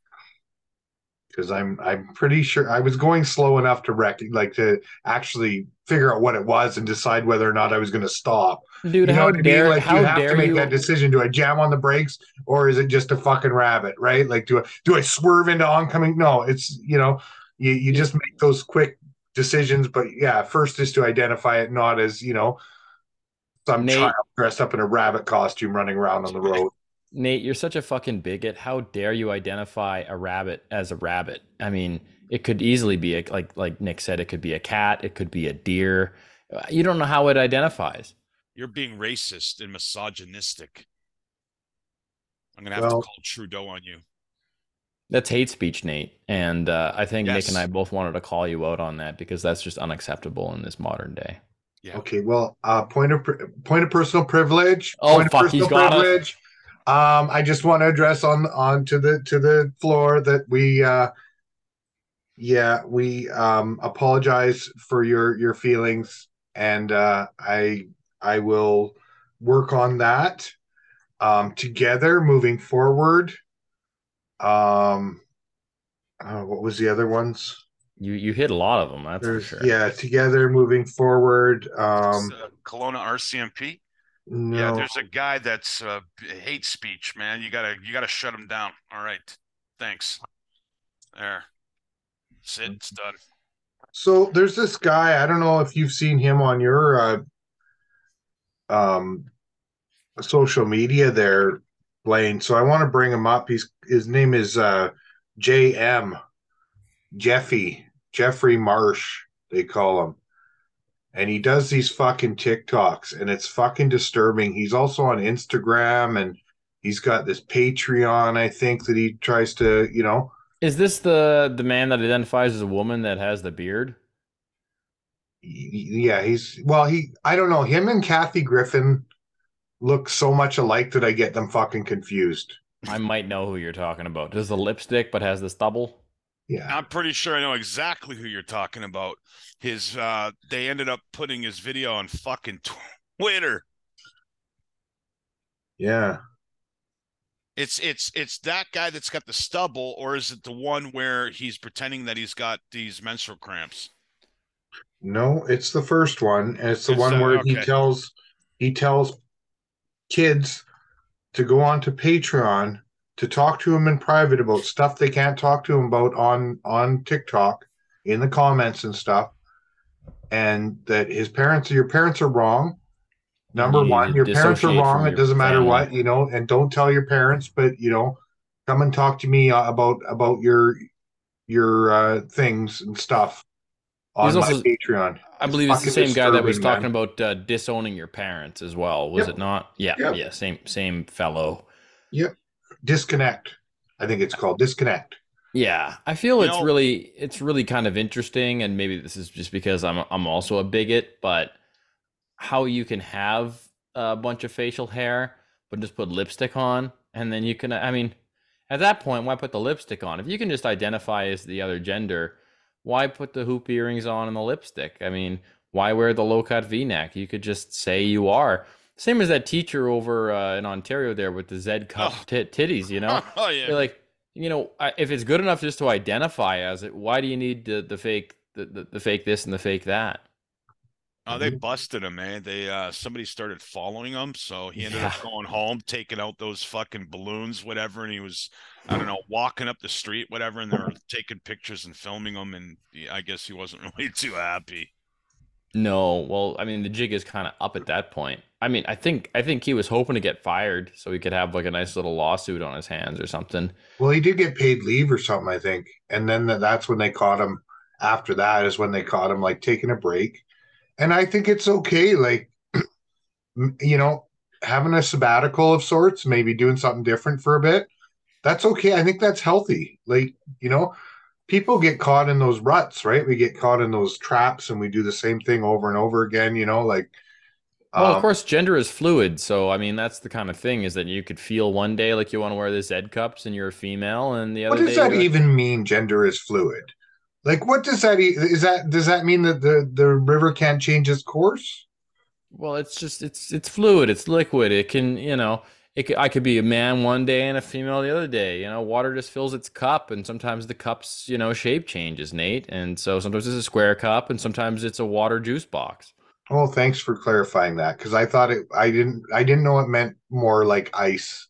Because I'm I'm pretty sure I was going slow enough to rec- like to actually figure out what it was and decide whether or not I was going to stop. Dude, you how dare like, how you have dare to make you... that decision? Do I jam on the brakes, or is it just a fucking rabbit? Right? Like, do I do I swerve into oncoming? No, it's you know you you yeah. just make those quick decisions. But yeah, first is to identify it, not as you know. Some Nate, child dressed up in a rabbit costume running around on the road. Nate, you're such a fucking bigot. How dare you identify a rabbit as a rabbit? I mean, it could easily be, a, like like Nick said, it could be a cat. It could be a deer. You don't know how it identifies. You're being racist and misogynistic. I'm going to have well, to call Trudeau on you. That's hate speech, Nate. And uh, I think yes. Nick and I both wanted to call you out on that, because that's just unacceptable in this modern day. Yeah. Okay, well, uh, point of point of personal privilege. Oh, point fuck, of personal he's got privilege. It. Um, I just want to address on on to the to the floor that we, uh, yeah, we um, apologize for your your feelings, and uh, I I will work on that um, together moving forward. Um, uh, what was the other ones? You you hit a lot of them, that's There's, for sure. Yeah, together moving forward. Um, uh, Kelowna R C M P. No. Yeah, there's a guy that's uh, hate speech, man. You gotta you gotta shut him down. All right, thanks. There, that's it. It's done. So there's this guy. I don't know if you've seen him on your uh, um, social media there, Blaine. So I want to bring him up. He's, his name is uh, J M, Jeffy, Jeffrey Marsh, they call him. And he does these fucking TikToks, and it's fucking disturbing. He's also on Instagram, and he's got this Patreon, I think, that he tries to, you know. Is this the, the man that identifies as a woman that has the beard? Yeah, he's, well, he, I don't know. Him and Kathy Griffin look so much alike that I get them fucking confused. I might know who you're talking about. Does the lipstick but has the stubble? Yeah, I'm pretty sure I know exactly who you're talking about. His, uh, they ended up putting his video on fucking Twitter. Yeah, it's it's it's that guy that's got the stubble, or is it the one where he's pretending that he's got these menstrual cramps? No, it's the first one, and it's the it's one that, where okay. he tells he tells kids to go on to Patreon to talk to him in private about stuff they can't talk to him about on, on TikTok, in the comments and stuff, and that his parents, your parents are wrong. Number you one, your parents are wrong. It doesn't matter family. What, you know, and don't tell your parents, but, you know, come and talk to me about, about your, your uh, things and stuff on There's my also, Patreon. I believe it's, it's the same guy that was talking man. about uh, disowning your parents as well. Was yep. it not? Yeah. Yep. Yeah. Same, same fellow. Yep. Disconnect, I think it's called Disconnect. Yeah, I feel you it's know, really, it's really kind of interesting, and maybe this is just because I'm, I'm also a bigot, but how you can have a bunch of facial hair, but just put lipstick on, and then you can, I mean, at that point, why put the lipstick on? If you can just identify as the other gender, why put the hoop earrings on and the lipstick? I mean, why wear the low-cut V-neck? You could just say you are. Same as that teacher over uh, in Ontario there with the Z-cup oh. t- titties, you know? Oh, yeah. You're like, you know, if it's good enough just to identify as it, why do you need the, the fake the, the, the fake this and the fake that? Oh, they busted him, man. They uh, somebody started following him, so he ended yeah. up going home, taking out those fucking balloons, whatever, and he was, I don't know, walking up the street, whatever, and they were taking pictures and filming him, and I guess he wasn't really too happy. No, well, I mean, the jig is kind of up at that point. I mean, I think I think he was hoping to get fired so he could have like a nice little lawsuit on his hands or something. Well, he did get paid leave or something, I think. And then that's when they caught him. After that is when they caught him, like, taking a break. And I think it's okay, like, you know, having a sabbatical of sorts, maybe doing something different for a bit. That's okay. I think that's healthy. Like, you know, people get caught in those ruts, right? We get caught in those traps and we do the same thing over and over again, you know, like. Well, um, of course, gender is fluid. So, I mean, that's the kind of thing is that you could feel one day like you want to wear the Z cups and you're a female and the other day. What does that even mean? Gender is fluid. Like, what does that, e- is that, does that mean that the, the river can't change its course? Well, it's just, it's, it's fluid. It's liquid. It can, you know. It could, I could be a man one day and a female the other day. You know, water just fills its cup, and sometimes the cup's, you know, shape changes, Nate. And so sometimes it's a square cup, and sometimes it's a water juice box. Oh, thanks for clarifying that, because I thought it. I didn't. I didn't know it meant more like ice.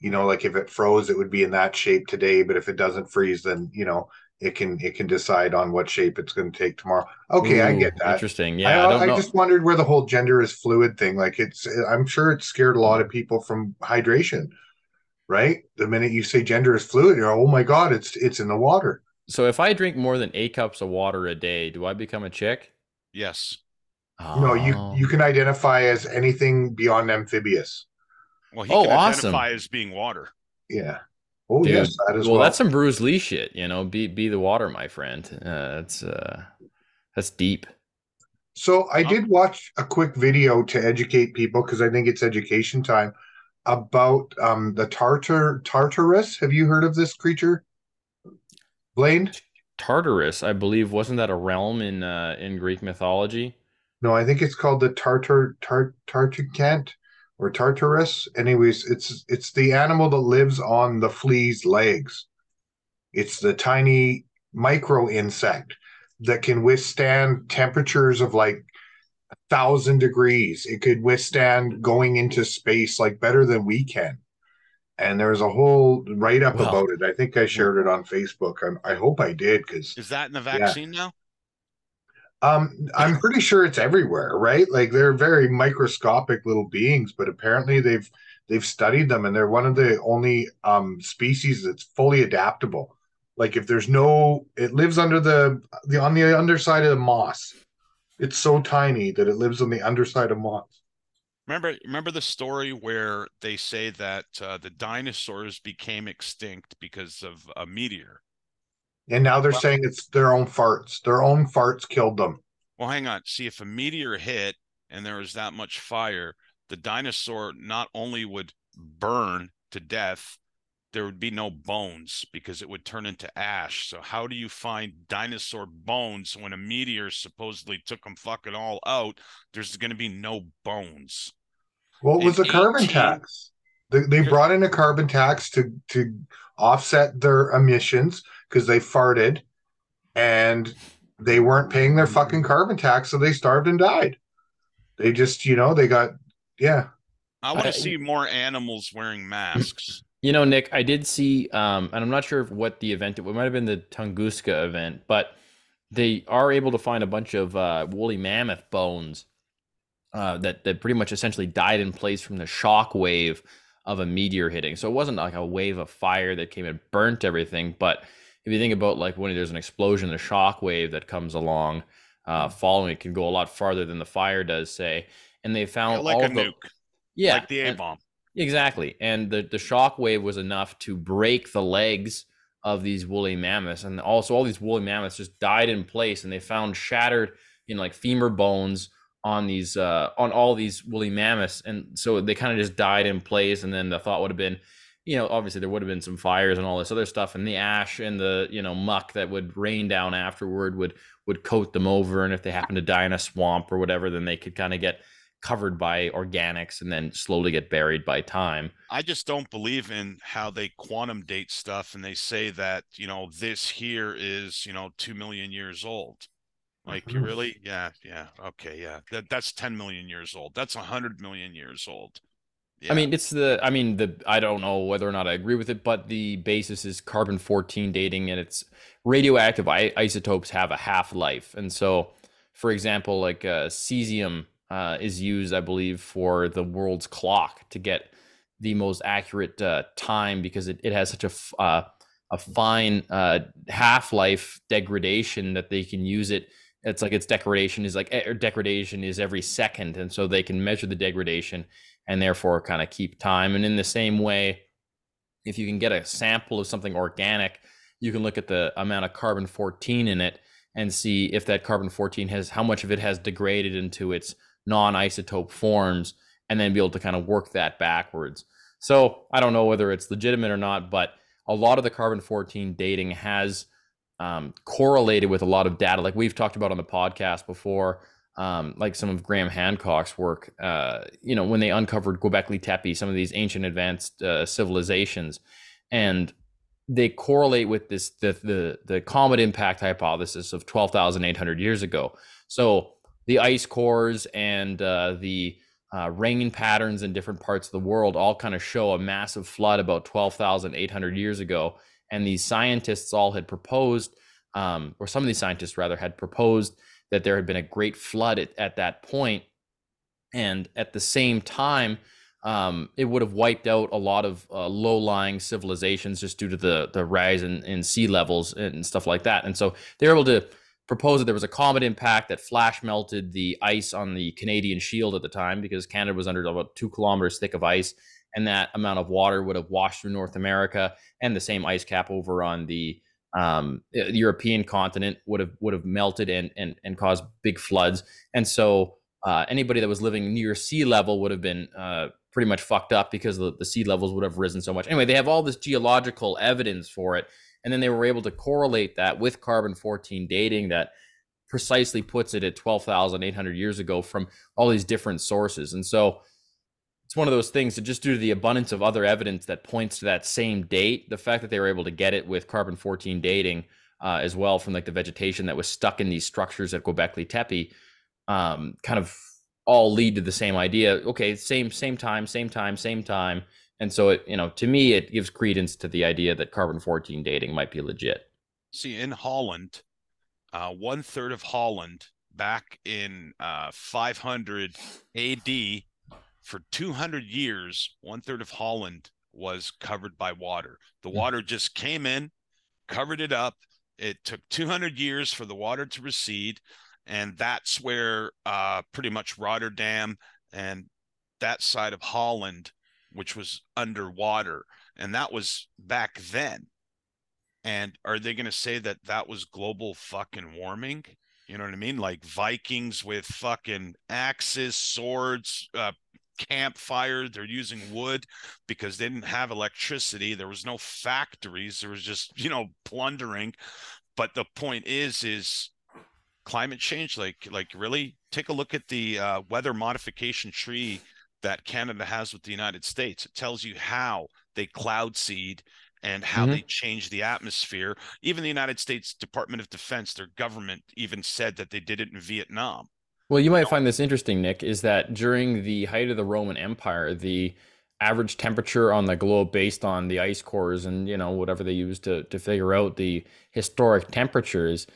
You know, like if it froze, it would be in that shape today. But if it doesn't freeze, then you know it can it can decide on what shape it's going to take tomorrow. Okay, Ooh, I get that. Interesting. Yeah, I, I, don't I know. just wondered where the whole gender is fluid thing. Like, it's, I'm sure it scared a lot of people from hydration, right? The minute you say gender is fluid, you're, oh my god, it's it's in the water. So if I drink more than eight cups of water a day, do I become a chick? Yes. Oh. No, you you can identify as anything beyond amphibious. Well, he oh, can awesome. identify as being water. Yeah. Oh, Dude, yes, that is well, well. That's some Bruce Lee shit, you know. Be be the water, my friend. Uh, that's uh, that's deep. So I did watch a quick video to educate people, because I think it's education time, about um, the tartar Tartarus. Have you heard of this creature, Blaine? Tartarus, I believe, wasn't that a realm in uh, in Greek mythology? No, I think it's called the tartar tar Tartacant. Or Tartarus. Anyways, it's it's the animal that lives on the flea's legs. It's the tiny micro insect that can withstand temperatures of like a thousand degrees. It could withstand going into space like better than we can. And there's a whole write-up wow. about it. I think I shared it on Facebook. I'm, I hope I did. Cause, is that in the vaccine yeah. now? Um, I'm pretty sure it's everywhere, right? Like they're very microscopic little beings, but apparently they've they've studied them, and they're one of the only um, species that's fully adaptable. Like if there's no, it lives under the the on the underside of the moss. It's so tiny that it lives on the underside of moss. Remember, remember the story where they say that uh, the dinosaurs became extinct because of a meteor. And now they're well, saying it's their own farts. Their own farts killed them. Well, hang on. See, if a meteor hit and there was that much fire, the dinosaur not only would burn to death, there would be no bones because it would turn into ash. So how do you find dinosaur bones when a meteor supposedly took them fucking all out? There's going to be no bones. Well, it was a carbon tax. They, they brought in a carbon tax to, to offset their emissions because they farted and they weren't paying their fucking carbon tax, so they starved and died. They just, you know, they got, yeah. I want to see more animals wearing masks. You know, Nick, I did see, um, and I'm not sure what the event, it might have been the Tunguska event, but they are able to find a bunch of uh, woolly mammoth bones uh, that, that pretty much essentially died in place from the shock wave of a meteor hitting. So it wasn't like a wave of fire that came and burnt everything. But if you think about like when there's an explosion, the shock wave that comes along uh, following it can go a lot farther than the fire does, say. And they found yeah, like all a the, nuke. Yeah. Like the A-bomb. Exactly. And the, the shock wave was enough to break the legs of these woolly mammoths. And also all these woolly mammoths just died in place, and they found shattered, you know, like femur bones on these uh, on all these woolly mammoths. And so they kind of just died in place. And then the thought would have been, you know, obviously there would have been some fires and all this other stuff, and the ash and the, you know, muck that would rain down afterward would would coat them over. And if they happened to die in a swamp or whatever, then they could kind of get covered by organics and then slowly get buried by time. I just don't believe in how they quantum date stuff, and they say that, you know, this here is, you know, two million years old. Like, mm-hmm. You really? Yeah. Yeah. Okay. Yeah. That, that's ten million years old. That's one hundred million years old. Yeah. I mean, it's the, I mean, the, I don't know whether or not I agree with it, but the basis is carbon fourteen dating, and it's radioactive isotopes have a half-life. And so, for example, like uh, cesium, Uh, is used, I believe, for the world's clock to get the most accurate uh, time, because it, it has such a f uh, a fine uh, half-life degradation that they can use it. It's like its degradation is like er, degradation is every second, and so they can measure the degradation and therefore kind of keep time. And in the same way, if you can get a sample of something organic, you can look at the amount of carbon fourteen in it and see if that carbon fourteen has, how much of it has degraded into its non-isotope forms, and then be able to kind of work that backwards. So I don't know whether it's legitimate or not, but a lot of the carbon fourteen dating has um, correlated with a lot of data. Like we've talked about on the podcast before, um, like some of Graham Hancock's work, uh, you know, when they uncovered Göbekli Tepe, some of these ancient advanced uh, civilizations, and they correlate with this, the, the, the comet impact hypothesis of twelve thousand eight hundred years ago. So the ice cores and uh, the uh, rain patterns in different parts of the world all kind of show a massive flood about twelve thousand eight hundred years ago. And these scientists all had proposed, um, or some of these scientists rather had proposed, that there had been a great flood at, at that point. And at the same time, um, it would have wiped out a lot of uh, low-lying civilizations just due to the, the rise in, in sea levels and stuff like that. And so they were able to proposed that there was a comet impact that flash melted the ice on the Canadian Shield at the time, because Canada was under about two kilometers thick of ice, and that amount of water would have washed through North America, and the same ice cap over on the um, European continent would have would have melted and and and caused big floods. And so uh, anybody that was living near sea level would have been uh, pretty much fucked up, because the, the sea levels would have risen so much. Anyway, they have all this geological evidence for it. And then they were able to correlate that with carbon fourteen dating that precisely puts it at twelve thousand eight hundred years ago from all these different sources. And so it's one of those things that, just due to the abundance of other evidence that points to that same date, the fact that they were able to get it with carbon fourteen dating uh, as well from like the vegetation that was stuck in these structures at Göbekli Tepe um, kind of all lead to the same idea. Okay, same, same time, same time, same time. And so, it, you know, to me, it gives credence to the idea that carbon fourteen dating might be legit. See, in Holland, uh, one third of Holland back in uh, five hundred A D for two hundred years, one third of Holland was covered by water. The water just came in, covered it up. It took two hundred years for the water to recede. And that's where uh, pretty much Rotterdam and that side of Holland, which was underwater. And that was back then. And are they going to say that that was global fucking warming? You know what I mean? Like Vikings with fucking axes, swords, uh, campfire. They're using wood because they didn't have electricity. There was no factories. There was just, you know, plundering. But the point is, is climate change, like, like really take a look at the uh, weather modification tree that Canada has with the United States. It tells you how they cloud seed and how mm-hmm. they change the atmosphere. Even the United States Department of Defense, their government even said that they did it in Vietnam. Well, you might you know? find this interesting, Nick, is that during the height of the Roman Empire, the average temperature on the globe based on the ice cores and, you know, whatever they used to, to figure out the historic temperatures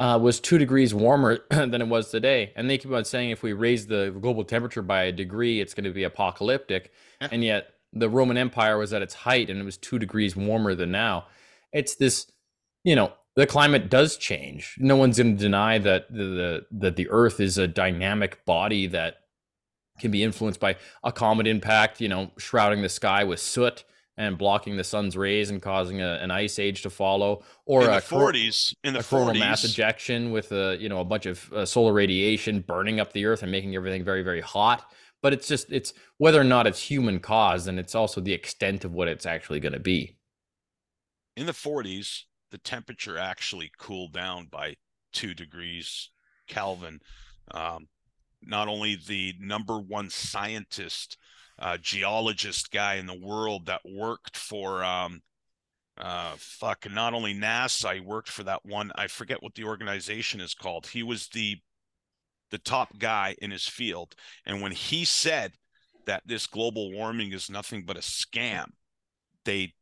uh, was two degrees warmer than it was today. And they keep on saying if we raise the global temperature by a degree, it's going to be apocalyptic. Yeah. And yet the Roman Empire was at its height and it was two degrees warmer than now. It's this, you know, the climate does change. No one's going to deny that the, the that the earth is a dynamic body that can be influenced by a comet impact, you know, shrouding the sky with soot and blocking the sun's rays and causing a, an ice age to follow, or in a forties in the coronal mass ejection with a, you know, a bunch of uh, solar radiation burning up the earth and making everything very, very hot. But it's just, it's whether or not it's human caused, and it's also the extent of what it's actually going to be. In the forties, the temperature actually cooled down by two degrees Kelvin. Um, not only the number one scientist, uh, geologist guy in the world that worked for, um, uh, fuck, not only NASA, he worked for that one, I forget what the organization is called. He was the the top guy in his field. And when he said that this global warming is nothing but a scam, they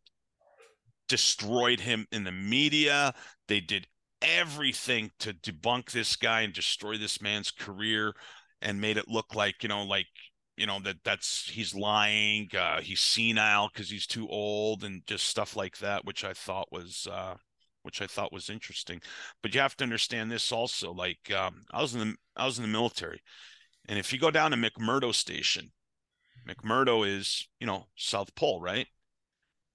destroyed him in the media. They did everything to debunk this guy and destroy this man's career and made it look like, you know, like, you know, that that's, he's lying. Uh, he's senile because he's too old and just stuff like that, which I thought was, uh, which I thought was interesting. But you have to understand this also. Like um, I was in the I was in the military, and if you go down to McMurdo Station, McMurdo is, you know, South Pole, right?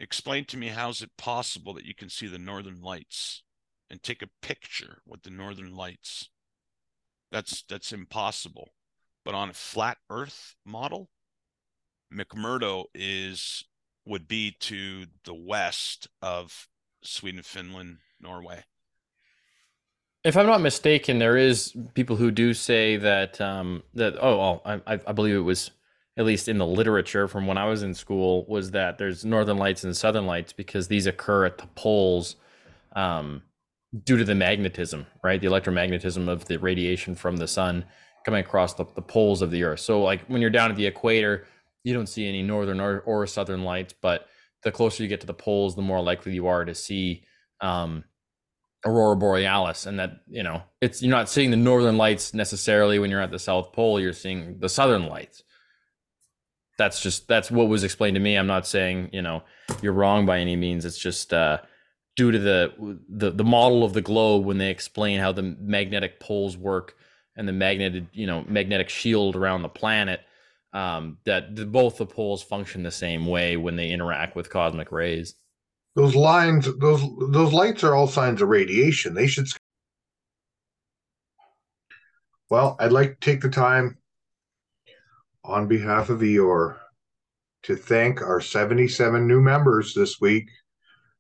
Explain to me how is it possible that you can see the Northern Lights and take a picture with the Northern Lights? That's that's impossible. But on a flat Earth model, McMurdo is would be to the west of Sweden, Finland, Norway. If I'm not mistaken, there is people who do say that um, that oh, well, I, I believe it was at least in the literature from when I was in school was that there's Northern Lights and Southern Lights because these occur at the poles um, due to the magnetism, right? The electromagnetism of the radiation from the sun coming across the, the poles of the Earth. So like when you're down at the equator, you don't see any Northern or, or Southern Lights, but the closer you get to the poles, the more likely you are to see um, Aurora Borealis. And that, you know, it's, you're not seeing the Northern Lights necessarily when you're at the South Pole, you're seeing the Southern Lights. That's just, that's what was explained to me. I'm not saying, you know, you're wrong by any means. It's just uh, due to the, the, the model of the globe when they explain how the magnetic poles work and the magnetic, you know, magnetic shield around the planet. Um, that the, both the poles function the same way when they interact with cosmic rays. Those lines, those those lights are all signs of radiation. They should. Well, I'd like to take the time on behalf of Eeyore to thank our seventy-seven new members this week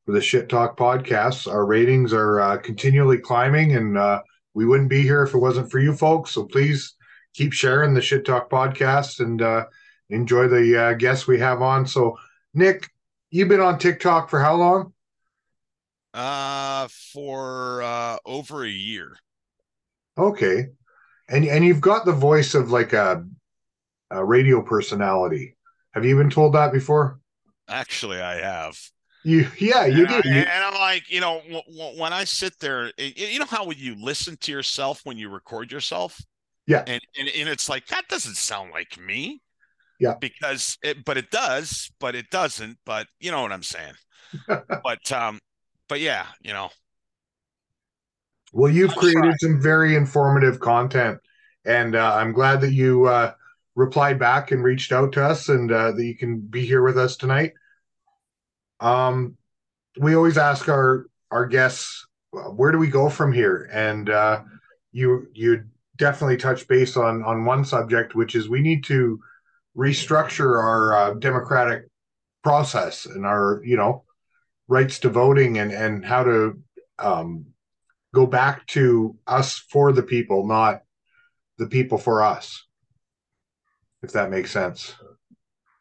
for the Shit Talk podcasts. Our ratings are uh, continually climbing, and uh, we wouldn't be here if it wasn't for you folks. So please keep sharing the Shit Talk podcast and uh, enjoy the uh, guests we have on. So, Nick, you've been on TikTok for how long? Uh, for uh, over a year. Okay. And and you've got the voice of like a, a radio personality. Have you been told that before? Actually, I have. You, yeah, you and did. I, you, and I'm like, you know, w- w- when I sit there, it, you know how you listen to yourself when you record yourself? Yeah. And, and, and it's like, that doesn't sound like me. Yeah. Because, it, but it does, but it doesn't, but you know what I'm saying? but, um, but yeah, you know. Well, you've I'll created try. some very informative content, and uh, I'm glad that you uh, replied back and reached out to us, and uh, that you can be here with us tonight. Um, we always ask our, our guests, where do we go from here? And, uh, you, you definitely touch base on, on one subject, which is we need to restructure our, uh, democratic process and our, you know, rights to voting, and, and how to, um, go back to us for the people, not the people for us, if that makes sense.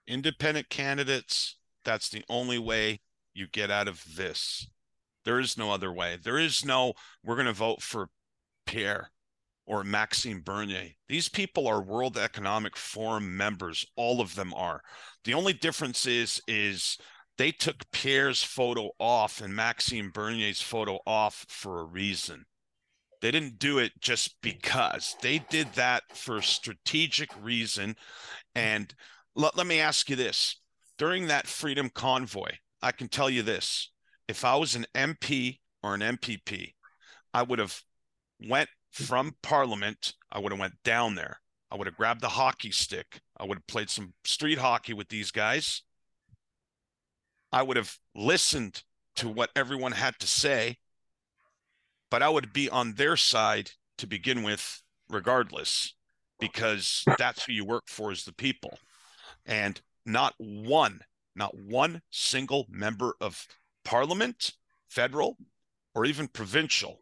Independent candidates. That's the only way you get out of this. There is no other way. There is no, we're going to vote for Pierre or Maxime Bernier. These people are World Economic Forum members. All of them are. The only difference is, is they took Pierre's photo off and Maxime Bernier's photo off for a reason. They didn't do it just because. They did that for a strategic reason. And let, let me ask you this. During that freedom convoy, I can tell you this. If I was an M P or an M P P, I would have went from Parliament. I would have went down there. I would have grabbed the hockey stick. I would have played some street hockey with these guys. I would have listened to what everyone had to say, but I would be on their side to begin with regardless, because that's who you work for, is the people. And Not one, not one single member of Parliament, federal, or even provincial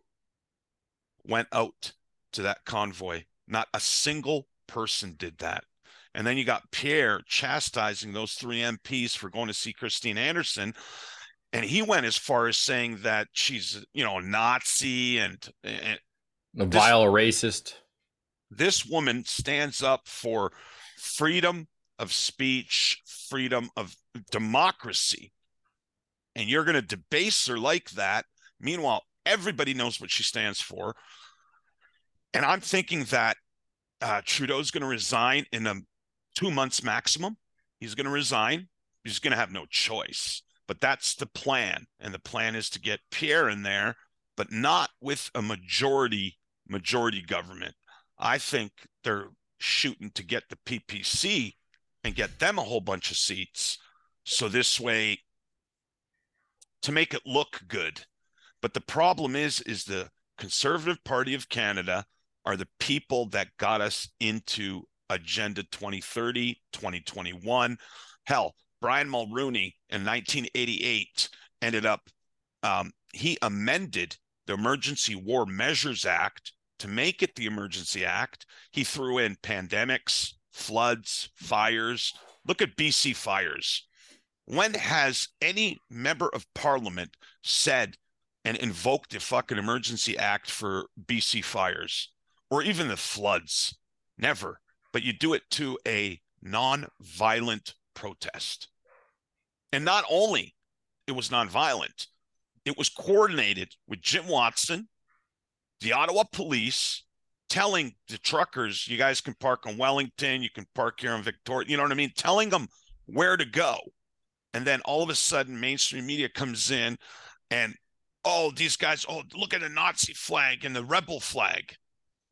went out to that convoy. Not a single person did that. And then you got Pierre chastising those three M Ps for going to see Christine Anderson. And he went as far as saying that she's, you know, a Nazi and, and a vile racist. This woman stands up for freedom of speech, freedom of democracy, and you're going to debase her like that. Meanwhile, everybody knows what she stands for. And I'm thinking that uh, Trudeau's going to resign in a, two months maximum. He's going to resign. He's going to have no choice. But that's the plan. And the plan is to get Pierre in there, but not with a majority, majority government. I think they're shooting to get the P P C and get them a whole bunch of seats. So this way, to make it look good. But the problem is, is the Conservative Party of Canada are the people that got us into Agenda twenty thirty, twenty twenty-one. Hell, Brian Mulroney in nineteen eighty-eight ended up, um, he amended the Emergency War Measures Act to make it the Emergency Act. He threw in pandemics, floods, fires. Look at B C fires. When has any member of Parliament said and invoked the fucking Emergency Act for B C fires or even the floods? Never. But you do it to a non-violent protest. And not only it was non-violent, it was coordinated with Jim Watson, the Ottawa police, telling the truckers, you guys can park on Wellington, you can park here in Victoria, you know what I mean? Telling them where to go. And then all of a sudden, mainstream media comes in and, oh, these guys, oh, look at the Nazi flag and the rebel flag.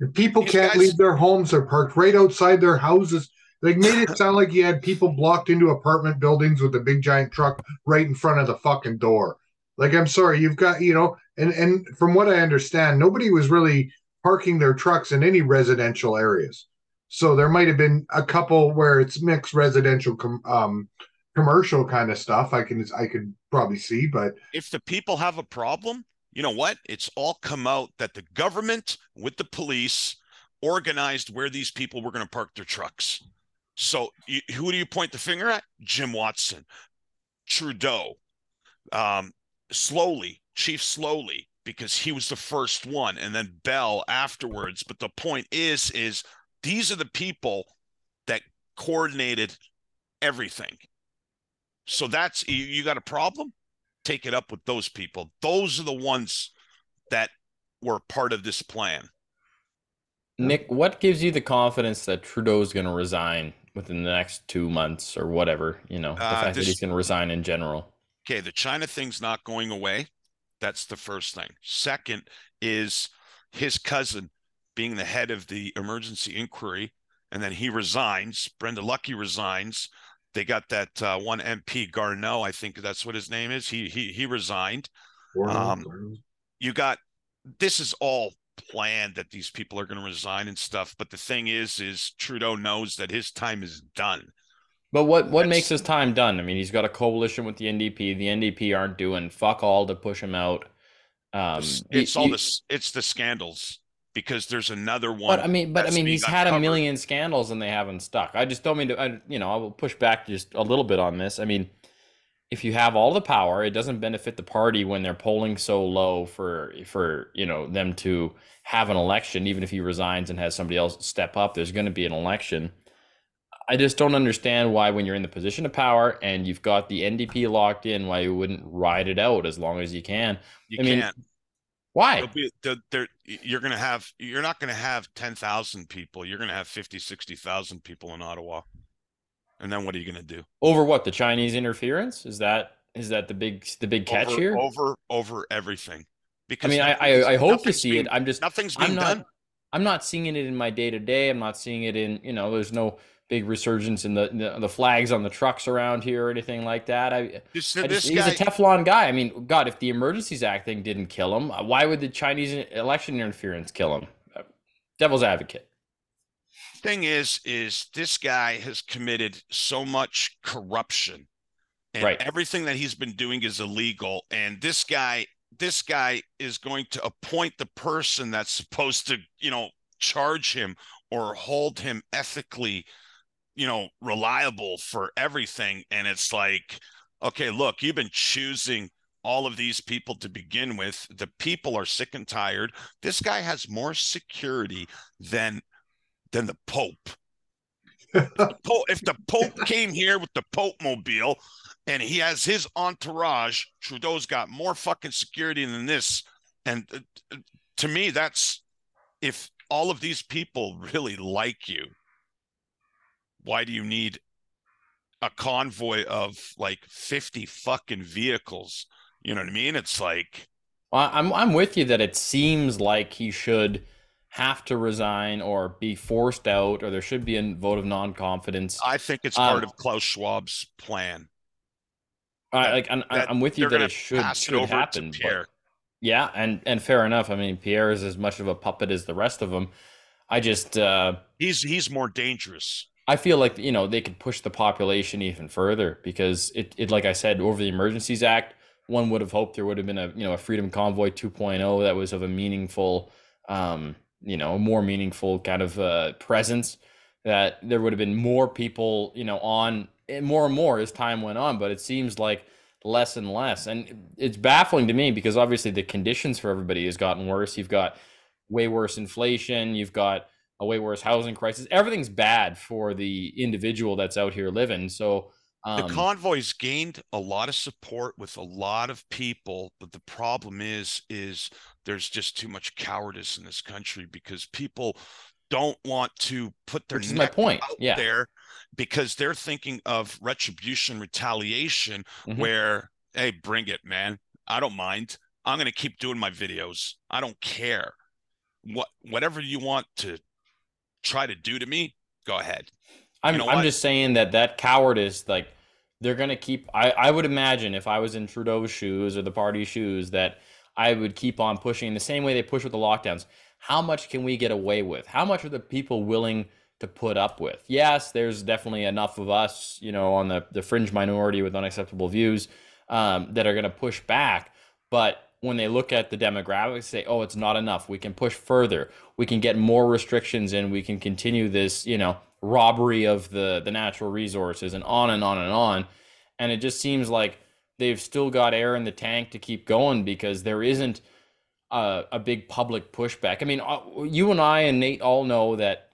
The people these can't guys... leave their homes. They're parked right outside their houses. They made it sound like you had people blocked into apartment buildings with a big giant truck right in front of the fucking door. Like, I'm sorry, you've got, you know, and, and from what I understand, nobody was really parking their trucks in any residential areas. So there might have been a couple where it's mixed residential com- um, commercial kind of stuff. I can I could probably see, but if the people have a problem, you know what? It's all come out that the government with the police organized where these people were going to park their trucks. So you, who do you point the finger at? Jim Watson, Trudeau, um, Slowly, Chief Slowly, because he was the first one, and then Bell afterwards. But the point is, is these are the people that coordinated everything. So that's, you, you got a problem? take it up with those people. Those are the ones that were part of this plan. Nick, what gives you the confidence that Trudeau is going to resign within the next two months or whatever? You know, the uh, fact this, that he's going to resign in general. Okay, the China thing's not going away. That's the first thing. Second is his cousin being the head of the emergency inquiry, and then he resigns. Brenda Lucky resigns. They got that uh, one M P, Garneau, I think that's what his name is. He he he resigned. Um, you got this is all planned that these people are going to resign and stuff. But the thing is, is Trudeau knows that his time is done. But what, what makes his time done? I mean, he's got a coalition with the N D P. The N D P aren't doing fuck all to push him out. Um, it's it's he, all this. It's the scandals. Because there's another one. But I mean, but I mean, he's had a million scandals and they haven't stuck. I just don't mean to, I, you know, I will push back just a little bit on this. I mean, if you have all the power, it doesn't benefit the party when they're polling so low for, for, you know, them to have an election. Even if he resigns and has somebody else step up, there's going to be an election. I just don't understand why, when you're in the position of power and you've got the N D P locked in, why you wouldn't ride it out as long as you can. You can't. Why? Be, they're, they're, you're going to have, you're not going to have ten thousand people. You're going to have fifty, sixty thousand people in Ottawa. And then what are you going to do? Over what? The Chinese interference? Is that, is that the big, the big catch over, here? Over, over everything. Because I mean, I, I, I hope to see being, it. I'm just, nothing's being I'm not, done. I'm not seeing it in my day to day. I'm not seeing it in, you know, there's no big resurgence in the, the, the flags on the trucks around here or anything like that. I, this, I just, this guy, he's a Teflon guy. I mean, God, if the Emergencies Act thing didn't kill him, why would the Chinese election interference kill him? Devil's advocate. Thing is, is this guy has committed so much corruption, and right. everything that he's been doing is illegal. And this guy, this guy is going to appoint the person that's supposed to, you know, charge him or hold him ethically, you know, reliable for everything. And it's like, okay, look, you've been choosing all of these people to begin with. The people are sick and tired. This guy has more security than than the Pope. If the Pope, if the Pope came here with the Pope mobile and he has his entourage, Trudeau's got more fucking security than this. And uh, to me, that's, if all of these people really like you, why do you need a convoy of like fifty fucking vehicles? You know what I mean? It's like, I'm I'm with you that it seems like he should have to resign or be forced out, or there should be a vote of non-confidence. I think it's part um, of Klaus Schwab's plan. All right, like I'm, I'm with you that it should, should it happen. But, yeah, and and fair enough. I mean, Pierre is as much of a puppet as the rest of them. I just uh, he's he's more dangerous. I feel like, you know, they could push the population even further because it, it, like I said, over the Emergencies Act, one would have hoped there would have been a, you know, a Freedom Convoy two point oh that was of a meaningful, um, you know, more meaningful kind of uh, presence, that there would have been more people, you know, on, and more and more as time went on, but it seems like less and less. And it's baffling to me because obviously the conditions for everybody has gotten worse. You've got way worse inflation. You've got a way worse housing crisis. Everything's bad for the individual that's out here living. So um, the convoys gained a lot of support with a lot of people, but the problem is, is there's just too much cowardice in this country because people don't want to put their neck my point. out yeah. there because they're thinking of retribution, retaliation, mm-hmm. where, hey, bring it, man. I don't mind. I'm going to keep doing my videos. I don't care. What, whatever you want to try to do to me, go ahead. I'm, you know I'm just saying that that cowardice, like they're going to keep, I, I would imagine if I was in Trudeau's shoes or the party's shoes, that I would keep on pushing the same way they push with the lockdowns. How much can we get away with? How much are the people willing to put up with? Yes, there's definitely enough of us, you know, on the, the fringe minority with unacceptable views um, that are going to push back. But when they look at the demographics, say, oh, it's not enough. We can push further. We can get more restrictions in. We can continue this, you know, robbery of the, the natural resources and on and on and on. And it just seems like they've still got air in the tank to keep going because there isn't a, a big public pushback. I mean, you and I and Nate all know that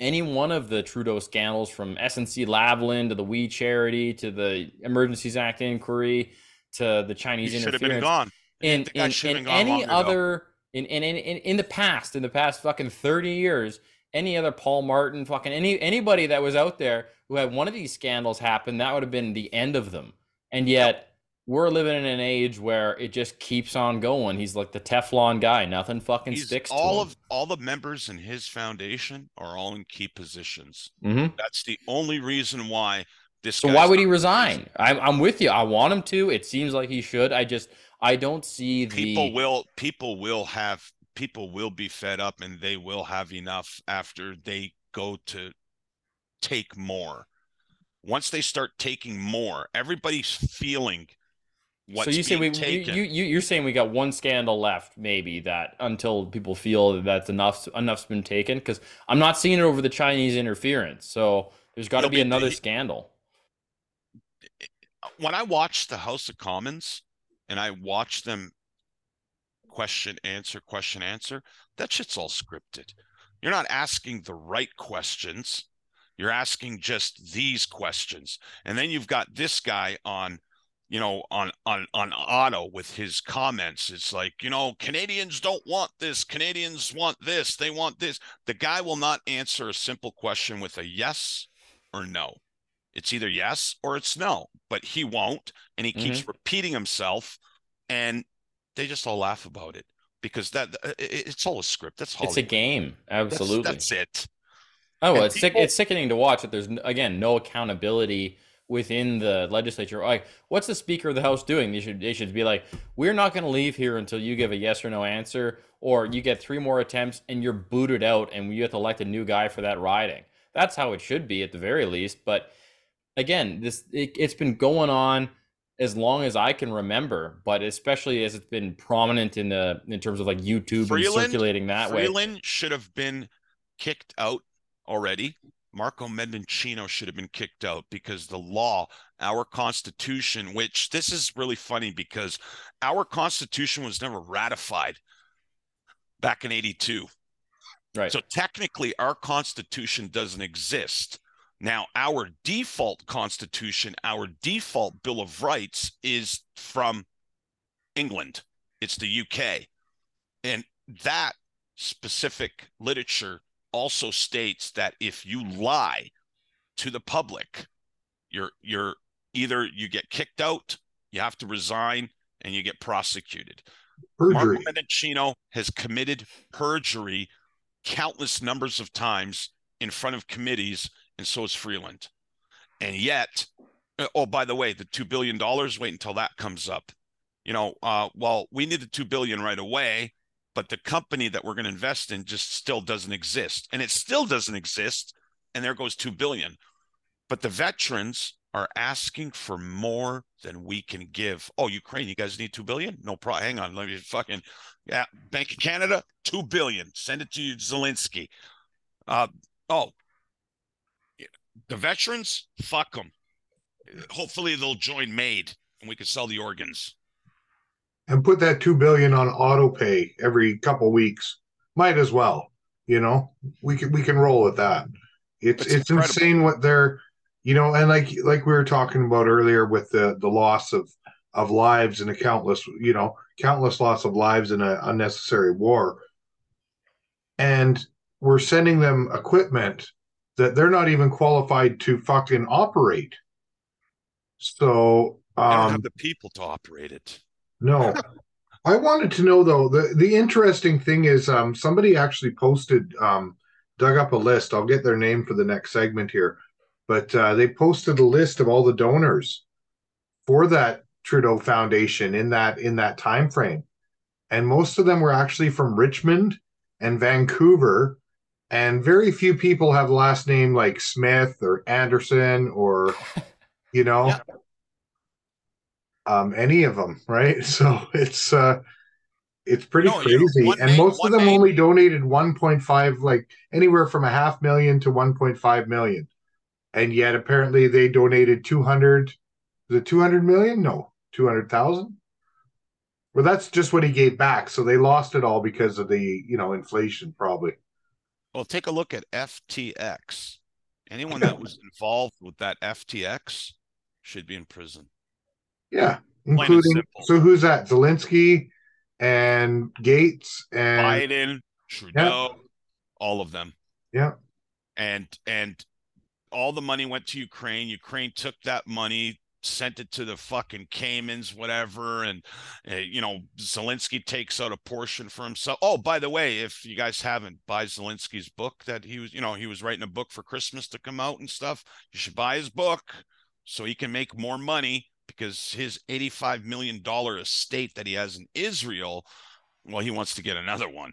any one of the Trudeau scandals, from S N C Lavalin to the We Charity to the Emergencies Act inquiry to the Chinese he interference. Should have been gone. In, in, in, in any other in, in in in the past, in the past fucking thirty years, any other Paul Martin, fucking any anybody that was out there who had one of these scandals happen, that would have been the end of them. And yet we're living in an age where it just keeps on going. He's like the Teflon guy; nothing fucking He's, sticks. All to him. of all the members in his foundation are all in key positions. Mm-hmm. That's the only reason why this. So why would he resign? I'm, I'm with you. I want him to. It seems like he should. I just. I don't see the people will people will have people will be fed up, and they will have enough after they go to take more. Once they start taking more, everybody's feeling what's so you say we taken. You, you you're saying we got one scandal left, maybe, that until people feel that that's enough enough's been taken, because I'm not seeing it over the Chinese interference. So there's got to be, be another the, scandal. When I watched the House of Commons, and I watch them question, answer, question, answer, that shit's all scripted. You're not asking the right questions. You're asking just these questions. And then you've got this guy on, you know, on, on, on auto with his comments. It's like, you know, Canadians don't want this. Canadians want this. They want this. The guy will not answer a simple question with a yes or no. It's either yes or it's no, but he won't. And he keeps mm-hmm. repeating himself, and they just all laugh about it because that it, it's all a script. That's Hollywood. It's a game. Absolutely. That's, that's it. Oh, well, it's people, sick. It's sickening to watch that there's, again, no accountability within the legislature. Like, what's the Speaker of the House doing? They should, they should be like, we're not going to leave here until you give a yes or no answer, or you get three more attempts and you're booted out and you have to elect a new guy for that riding. That's how it should be at the very least. But again, this it, it's been going on as long as I can remember, but especially as it's been prominent in the in terms of like YouTube Freeland, and circulating that Freeland way. Freeland should have been kicked out already. Marco Mendocino should have been kicked out because the law, our Constitution, which this is really funny because our Constitution was never ratified back in eighty-two. Right. So technically, our Constitution doesn't exist. Now, our default Constitution, our default Bill of Rights is from England. It's the U K. And that specific literature also states that if you lie to the public, you're you're either you get kicked out, you have to resign, and you get prosecuted. Perjury. Marco Mendocino has committed perjury countless numbers of times in front of committees. And so is Freeland. And yet, oh, by the way, the two billion dollars, wait until that comes up. You know, uh, well, we need the two billion dollars right away, but the company that we're going to invest in just still doesn't exist. And it still doesn't exist. And there goes two billion dollars. But the veterans are asking for more than we can give. Oh, Ukraine, you guys need two billion dollars? No problem. Hang on. Let me fucking, yeah, Bank of Canada, two billion dollars. Send it to you, Zelensky. Uh, oh, The veterans, fuck them. Hopefully they'll join MAID and we can sell the organs. And put that two billion dollars on auto pay every couple weeks. Might as well, you know. We can we can roll with that. It's That's it's incredible. Insane what they're, you know, and like like we were talking about earlier with the the loss of of lives and a countless, you know, countless loss of lives in an unnecessary war. And we're sending them equipment that they're not even qualified to fucking operate. So um, I don't have the people to operate it. No. I wanted to know, though, the, the interesting thing is um, somebody actually posted, um, dug up a list. I'll get their name for the next segment here. But uh, they posted a list of all the donors for that Trudeau Foundation in that, in that time frame. And most of them were actually from Richmond and Vancouver. And very few people have last name like Smith or Anderson or, you know, yeah. um, any of them, right? So it's uh, it's pretty no, crazy. You know, and name, most of them name. only donated one point five, like anywhere from a half million to one point five million. And yet apparently they donated two hundred, the two hundred million? No, two hundred thousand. Well, that's just what he gave back. So they lost it all because of the, you know, inflation probably. Well, take a look at F T X. Anyone that was involved with that F T X should be in prison. Yeah, Including, so who's that? Zelensky and Gates and Biden, Trudeau, yeah. all of them. Yeah. And and all the money went to Ukraine. Ukraine took that money, sent it to the fucking Caymans, whatever. And, uh, you know, Zelensky takes out a portion for himself. Oh, by the way, if you guys haven't, buy Zelensky's book that he was, you know, he was writing a book for Christmas to come out and stuff. You should buy his book so he can make more money, because his eighty-five million dollars estate that he has in Israel, well, he wants to get another one.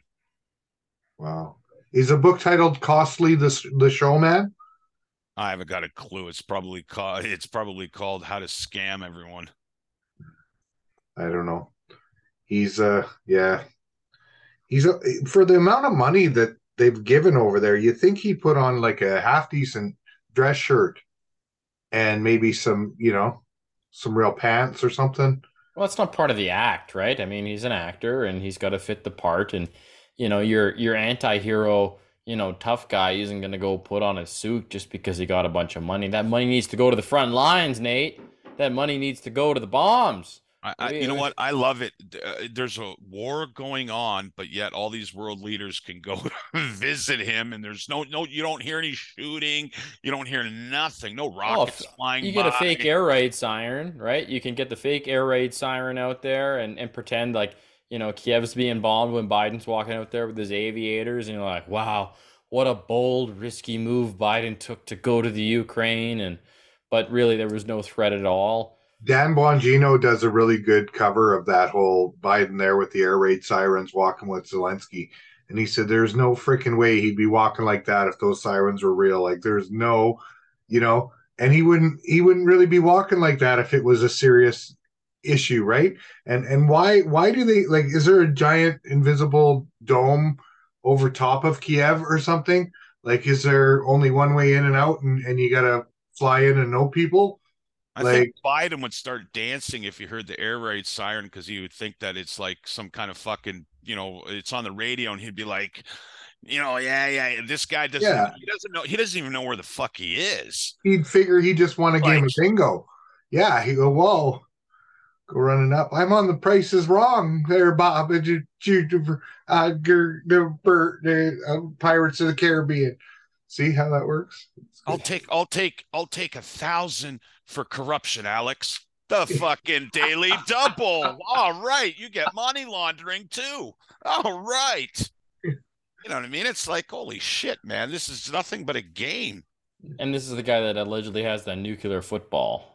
Wow. Is a book titled Costly the, the Showman? I haven't got a clue. It's probably called, it's probably called How to Scam Everyone. I don't know. He's uh yeah. He's a, for the amount of money that they've given over there, you think he put on like a half decent dress shirt and maybe some, you know, some real pants or something. Well, it's not part of the act, right? I mean, he's an actor and he's got to fit the part, and you know, your your anti-hero, you know, tough guy isn't going to go put on a suit just because he got a bunch of money. That money needs to go to the front lines, Nate. That money needs to go to the bombs. I, I, you know what? I love it. Uh, there's a war going on, but yet all these world leaders can go visit him, and there's no, no, you don't hear any shooting. You don't hear nothing. No rockets oh, flying by. You get by. a fake air raid siren, right? You can get the fake air raid siren out there and, and pretend like, you know, Kiev's being bombed when Biden's walking out there with his aviators, and you're like, wow, what a bold, risky move Biden took to go to the Ukraine. And but really, there was no threat at all. Dan Bongino does a really good cover of that whole Biden there with the air raid sirens walking with Zelensky. And he said, there's no freaking way he'd be walking like that if those sirens were real. Like, there's no, you know, and he wouldn't, he wouldn't really be walking like that if it was a serious issue, right? And and why why do they, like, is there a giant invisible dome over top of Kiev or something? Like, is there only one way in and out, and, and you gotta fly in and know people? I like, think Biden would start dancing if he heard the air raid siren, because he would think that it's like some kind of fucking, you know, it's on the radio, and he'd be like, you know, yeah, yeah, this guy doesn't yeah. he doesn't know he doesn't even know where the fuck he is. He'd figure he just won a like, game of bingo. Yeah, he'd go, whoa. Go running up. I'm on The Price Is Wrong there, Bob. Uh, Pirates of the Caribbean. See how that works? I'll take, I'll take, I'll take a thousand for corruption, Alex. The fucking Daily Double. All right, you get money laundering too. All right. You know what I mean? It's like, holy shit, man. This is nothing but a game. And this is the guy that allegedly has the nuclear football.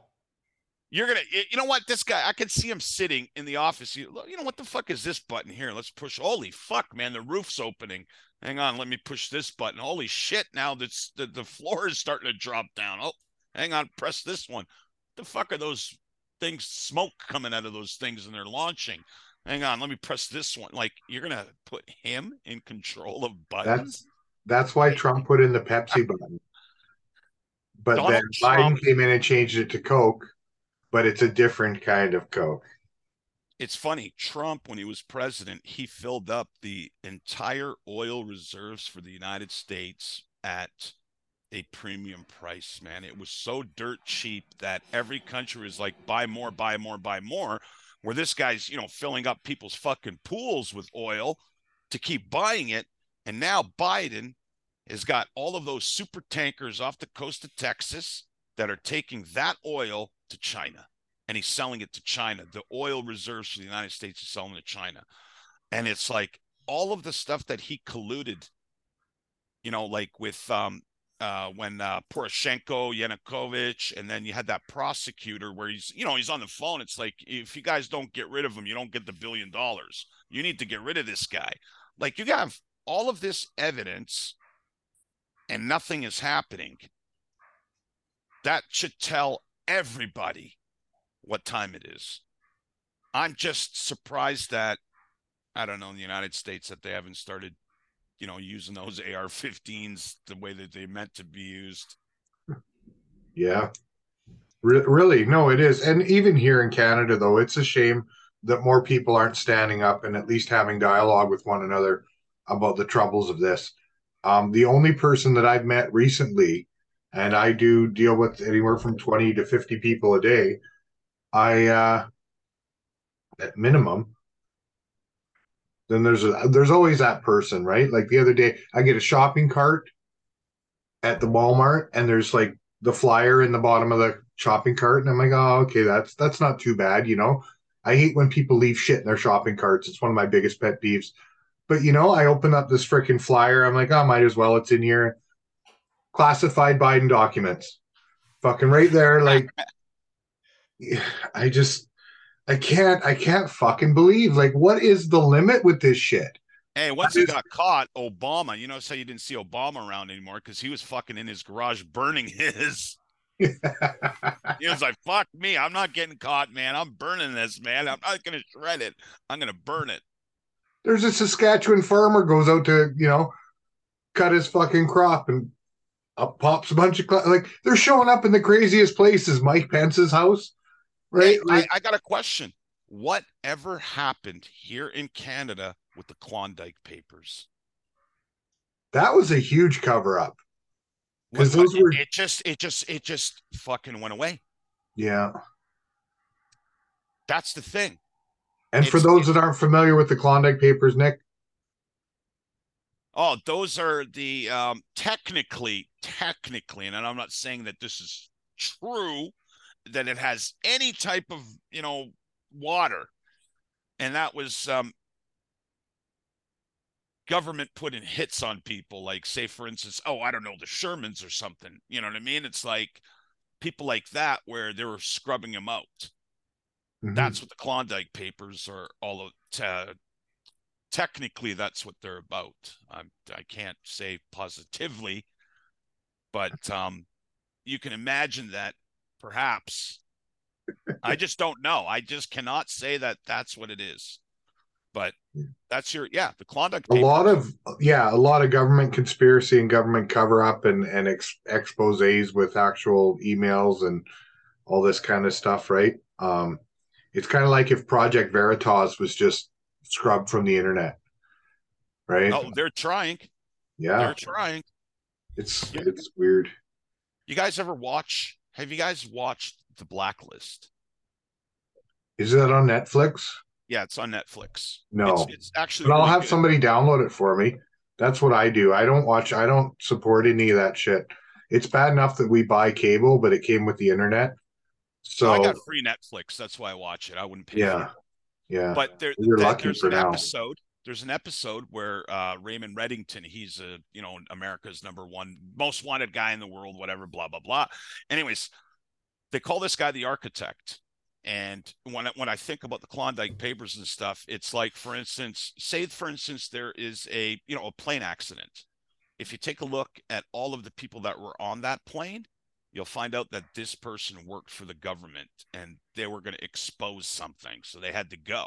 You're going to, you know what, this guy, I could see him sitting in the office. You, you know, what the fuck is this button here? Let's push. Holy fuck, man, the roof's opening. Hang on, let me push this button. Holy shit, now that's, the, the floor is starting to drop down. Oh, hang on, press this one. What the fuck are those things, smoke coming out of those things, and they're launching? Hang on, let me press this one. Like, you're going to put him in control of buttons? That's, that's why Trump put in the Pepsi button. But Donald then Trump, Biden came in and changed it to Coke. But it's a different kind of Coke. It's funny. Trump, when he was president, he filled up the entire oil reserves for the United States at a premium price, man. It was so dirt cheap that every country was like, buy more, buy more, buy more, where this guy's, you know, filling up people's fucking pools with oil to keep buying it. And now Biden has got all of those super tankers off the coast of Texas that are taking that oil to China, and he's selling it to China. The oil reserves for the United States is selling to China. And it's like all of the stuff that he colluded, you know, like with um, uh, when uh, Poroshenko, Yanukovych, and then you had that prosecutor where he's, you know, he's on the phone. It's like, if you guys don't get rid of him, you don't get the billion dollars. You need to get rid of this guy. Like, you have all of this evidence and nothing is happening. That should tell everybody what time it is. I'm just surprised that, I don't know, in the United States, that they haven't started, you know, using those A R fifteens the way that they meant to be used. Yeah, Re- really. No, it is. And even here in Canada, though, it's a shame that more people aren't standing up and at least having dialogue with one another about the troubles of this. Um, the only person that I've met recently, and I do deal with anywhere from twenty to fifty people a day, I uh, at minimum. Then there's a, there's always that person, right? Like the other day, I get a shopping cart at the Walmart, and there's like the flyer in the bottom of the shopping cart, and I'm like, oh, okay, that's that's not too bad, you know. I hate when people leave shit in their shopping carts. It's one of my biggest pet peeves. But you know, I open up this freaking flyer. I'm like, oh, might as well. It's in here. Classified Biden documents, fucking right there. Like, I just, I can't, I can't fucking believe. Like, what is the limit with this shit? Hey, once he got caught, Obama, you know, so you didn't see Obama around anymore because he was fucking in his garage burning his. He was like, fuck me. I'm not getting caught, man. I'm burning this, man. I'm not going to shred it. I'm going to burn it. There's a Saskatchewan farmer goes out to, you know, cut his fucking crop and up pops a bunch of, like, they're showing up in the craziest places. Mike Pence's house, right? Hey, like, I, I got a question. Whatever happened here in Canada with the Klondike Papers? That was a huge cover up. Because those were it just it just it just fucking went away. Yeah. That's the thing. And it's, for those that aren't familiar with the Klondike Papers, Nick. Oh, those are the um technically, technically, and I'm not saying that this is true, that it has any type of, you know, water. And that was um government putting hits on people, like, say, for instance, oh, I don't know, the Shermans or something. You know what I mean? It's like people like that where they were scrubbing them out. Mm-hmm. That's what the Klondike Papers are all of. Te- technically, that's what they're about. I'm, I can't say positively, but um, you can imagine that perhaps. I just don't know. I just cannot say that that's what it is. But that's your, yeah, the Klondike Papers. A lot of, yeah, a lot of government conspiracy and government cover-up and, and ex, exposés with actual emails and all this kind of stuff, right? Um, it's kind of like if Project Veritas was just scrubbed from the internet, right? Oh, they're trying. Yeah. They're trying. It's, yeah. It's weird. You guys ever watch, have you guys watched The Blacklist? Is that on Netflix? Yeah, it's on Netflix. No, it's, it's actually. But I'll really have good. Somebody download it for me. That's what I do. I don't watch. I don't support any of that shit. It's bad enough that we buy cable, but it came with the internet. So I got free Netflix. That's why I watch it. I wouldn't pay. Yeah, yeah. But there, You're there, lucky there's for an now. episode. There's an episode where uh, Raymond Reddington. He's a you know America's number one most wanted guy in the world. Whatever. Blah blah blah. Anyways, they call this guy the architect. And when I, when I think about the Klondike Papers and stuff, it's like, for instance, say, for instance, there is a, you know, a plane accident. If you take a look at all of the people that were on that plane, you'll find out that this person worked for the government and they were going to expose something. So they had to go.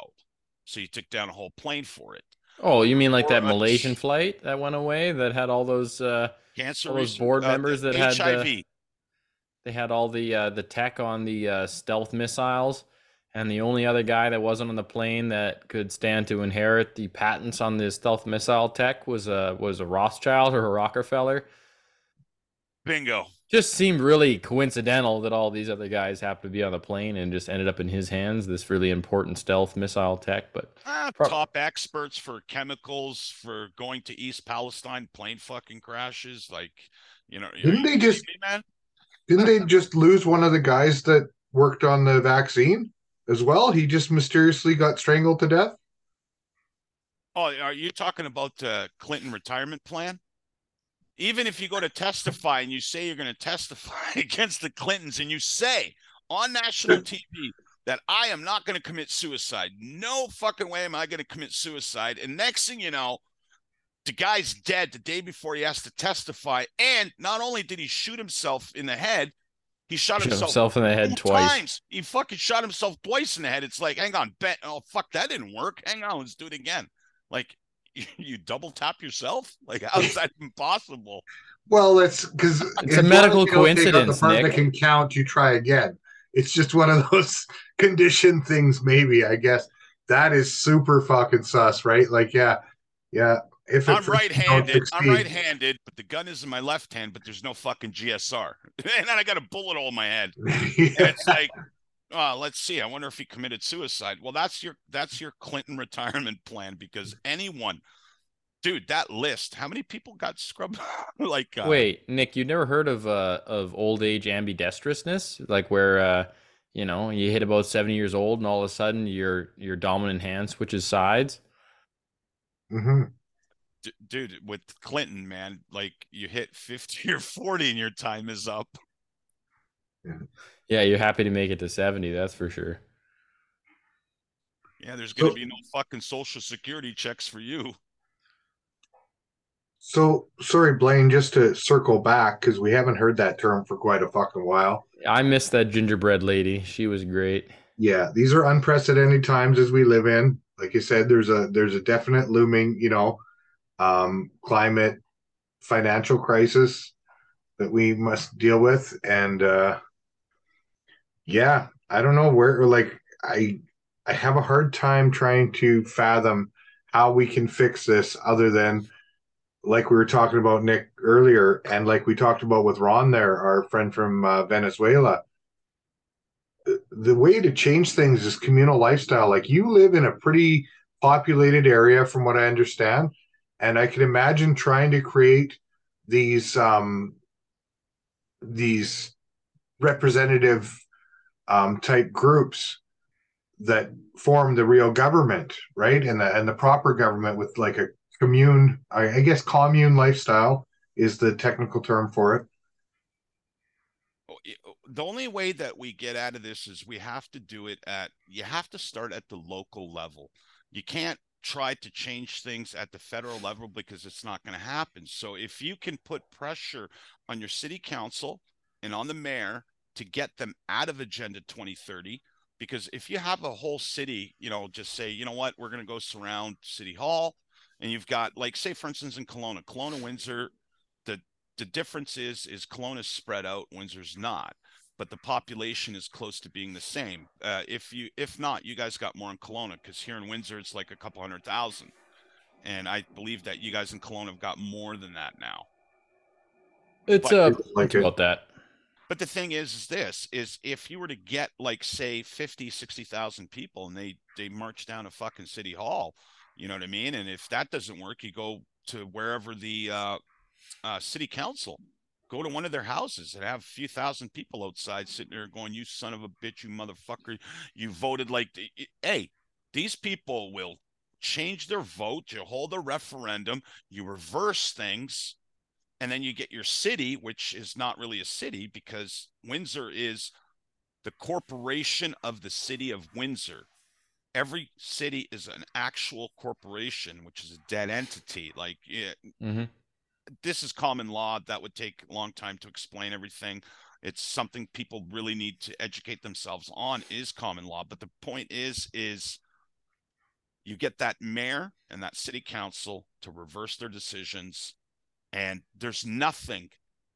So you took down a whole plane for it. Oh, you mean like or that Malaysian flight that went away that had all those uh, cancer all those board uh, members that H I V. Had H I V. Uh... They had all the uh, the tech on the uh, stealth missiles, and the only other guy that wasn't on the plane that could stand to inherit the patents on the stealth missile tech was a was a Rothschild or a Rockefeller. Bingo. Just seemed really coincidental that all these other guys happened to be on the plane and just ended up in his hands. This really important stealth missile tech, but ah, pro- top experts for chemicals for going to East Palestine plane fucking crashes, like you know. Didn't they just? Me, man? Didn't they just lose one of the guys that worked on the vaccine as well? He just mysteriously got strangled to death. Oh, are you talking about the Clinton retirement plan? Even if you go to testify and you say you're going to testify against the Clintons and you say on national T V that I am not going to commit suicide, no fucking way am I going to commit suicide. And next thing you know, the guy's dead the day before he has to testify, and not only did he shoot himself in the head, he shot, shot himself, himself in the head twice. Times. He fucking shot himself twice in the head. It's like, hang on, bet. Oh, fuck, that didn't work. Hang on, let's do it again. Like, you, you double tap yourself? Like, how is that impossible? Well, that's because it's a medical coincidence. The part that can count, you try again. It's just one of those conditioned things, maybe, I guess. That is super fucking sus, right? Like, yeah, yeah. If I'm right-handed, I'm right-handed, but the gun is in my left hand, but there's no fucking G S R. And then I got a bullet hole in my head. Yeah. And it's like, Uh, let's see. I wonder if he committed suicide. Well, that's your that's your Clinton retirement plan, because anyone, dude, that list. How many people got scrubbed? like, uh, wait, Nick, you never heard of uh of old age ambidextrousness, like where uh you know you hit about seventy years old and all of a sudden your your dominant hand switches sides. Mm-hmm. D- dude, with Clinton, man, like you hit fifty or forty and your time is up. Yeah. Yeah, you're happy to make it to seventy, that's for sure. Yeah, there's going to so, be no fucking social security checks for you. So, sorry, Blaine, just to circle back, because we haven't heard that term for quite a fucking while. I missed that gingerbread lady. She was great. Yeah, these are unprecedented times as we live in. Like you said, there's a there's a definite looming, you know, um, climate financial crisis that we must deal with. And, uh, yeah, I don't know where, like, I I have a hard time trying to fathom how we can fix this other than, like we were talking about, Nick, earlier, and like we talked about with Ron there, our friend from uh, Venezuela. The way to change things is communal lifestyle. Like, you live in a pretty populated area, from what I understand, and I can imagine trying to create these um, these representative Um, type groups that form the real government, right? And the and the proper government with like a commune, I, I guess commune lifestyle is the technical term for it. The only way that we get out of this is we have to do it at, you have to start at the local level. You can't try to change things at the federal level because it's not going to happen. So if you can put pressure on your city council and on the mayor to get them out of Agenda twenty thirty, because if you have a whole city, you know, just say, you know what, we're going to go surround City Hall, and you've got, like, say, for instance, in Kelowna, Kelowna, Windsor, the the difference is, is Kelowna's spread out, Windsor's not, but the population is close to being the same. Uh, if you, if not, you guys got more in Kelowna, because here in Windsor, it's like a couple hundred thousand. And I believe that you guys in Kelowna have got more than that now. It's but, uh, like about that. But the thing is, is this, is if you were to get, like, say, fifty, sixty thousand people and they, they march down to fucking City Hall, you know what I mean? And if that doesn't work, you go to wherever the uh, uh, city council, go to one of their houses and have a few thousand people outside sitting there going, you son of a bitch, you motherfucker, you voted like, hey, these people will change their vote, you hold a referendum, you reverse things. And then you get your city, which is not really a city because Windsor is the corporation of the city of Windsor. Every city is an actual corporation, which is a dead entity. Like, it, mm-hmm. This is common law. That would take a long time to explain everything. It's something people really need to educate themselves on, is common law. But the point is, is you get that mayor and that city council to reverse their decisions. And there's nothing